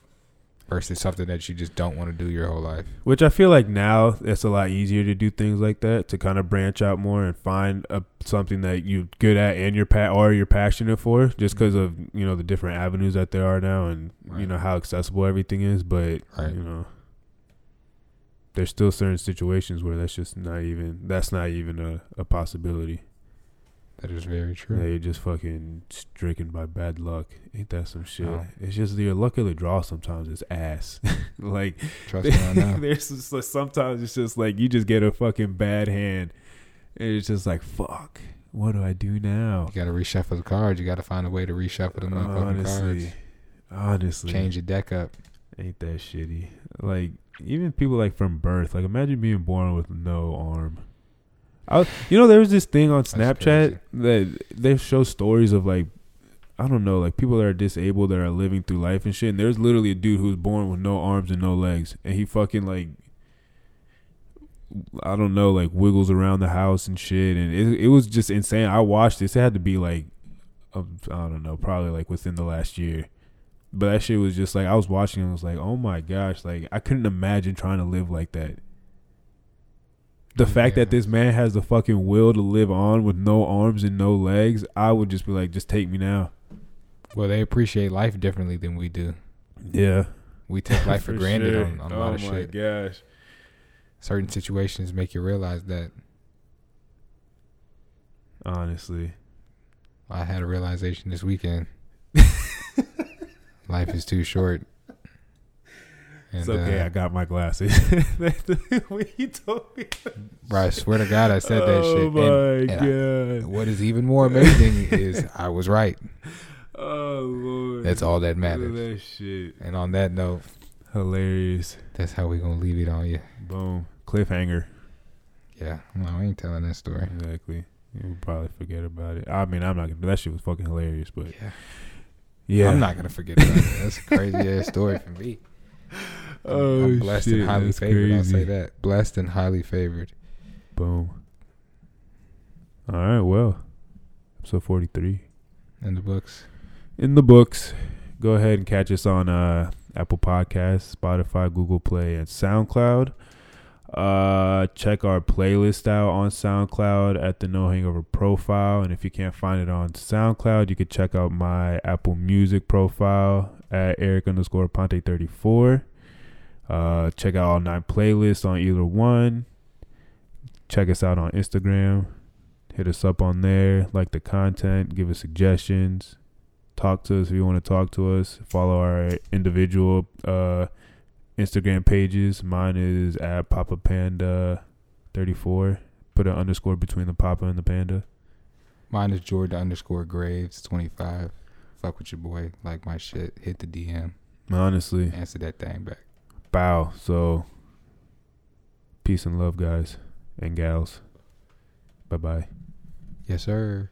versus something that you just don't want to do your whole life. Which I feel like now it's a lot easier to do things like that, to kind of branch out more and find a, something that you're good at and you're pa- or you're passionate for, just because mm-hmm. of, you know, the different avenues that there are now and right. you know how accessible everything is. But right. you know. There's still certain situations where that's just not even, that's not even a, a possibility. That is very true. Yeah, you're just fucking stricken by bad luck. Ain't that some shit? Oh. It's just your luck of the draw sometimes is ass. Like, trust me, I know. There's just, sometimes it's just like you just get a fucking bad hand. And it's just like, fuck, what do I do now? You got to reshuffle the cards. You got to find a way to reshuffle the motherfucking cards. Honestly. Change your deck up. Ain't that shitty? Like, even people like from birth, like imagine being born with no arm. I, you know, there was this thing on Snapchat that they show stories of like, I don't know, like people that are disabled that are living through life and shit. And there's literally a dude who was born with no arms and no legs, and he fucking like, I don't know, like wiggles around the house and shit. And it, it was just insane. I watched this. It had to be like, I don't know, probably like within the last year. But that shit was just like, I was watching and I was like, oh my gosh, like I couldn't imagine trying to live like that. The yeah. fact that this man has the fucking will to live on with no arms and no legs, I would just be like, just take me now. Well, they appreciate life differently than we do. Yeah. We take life for, for granted sure. on, on a oh lot of shit. Oh my gosh. Certain situations make you realize that. Honestly. I had a realization this weekend. Life is too short. And, it's okay. Uh, I got my glasses. When you told me, bro, I swear to God, I said oh that shit. Oh my and, and God! I, what is even more amazing is I was right. Oh Lord! That's all that matters. That shit. And on that note, hilarious. That's how we gonna leave it on you. Boom. Cliffhanger. Yeah. No, I ain't telling that story. Exactly. You'll probably forget about it. I mean, I'm not gonna. That shit was fucking hilarious, but. Yeah. Yeah. I'm not going to forget about it. That's a crazy ass story for me. Oh, I'm blessed shit, and highly that's favored. Crazy. I'll say that. Blessed and highly favored. Boom. All right, well, episode forty-three. In the books. In the books. Go ahead and catch us on uh, Apple Podcasts, Spotify, Google Play, and SoundCloud. Uh, check our playlist out on SoundCloud at the No Hangover profile, and if you can't find it on SoundCloud, you can check out my Apple Music profile at Eric underscore Ponte thirty four. Uh, check out all nine playlists on either one. Check us out on Instagram. Hit us up on there. Like the content. Give us suggestions. Talk to us if you want to talk to us. Follow our individual uh, Instagram pages. Mine is at Papa Panda thirty-four. Put an underscore between the Papa and the Panda. Mine is Jordan underscore Graves twenty-five. Fuck with your boy. Like my shit. Hit the D M. Honestly. Answer that thing back. Bow. So, peace and love, guys and gals. Bye-bye. Yes, sir.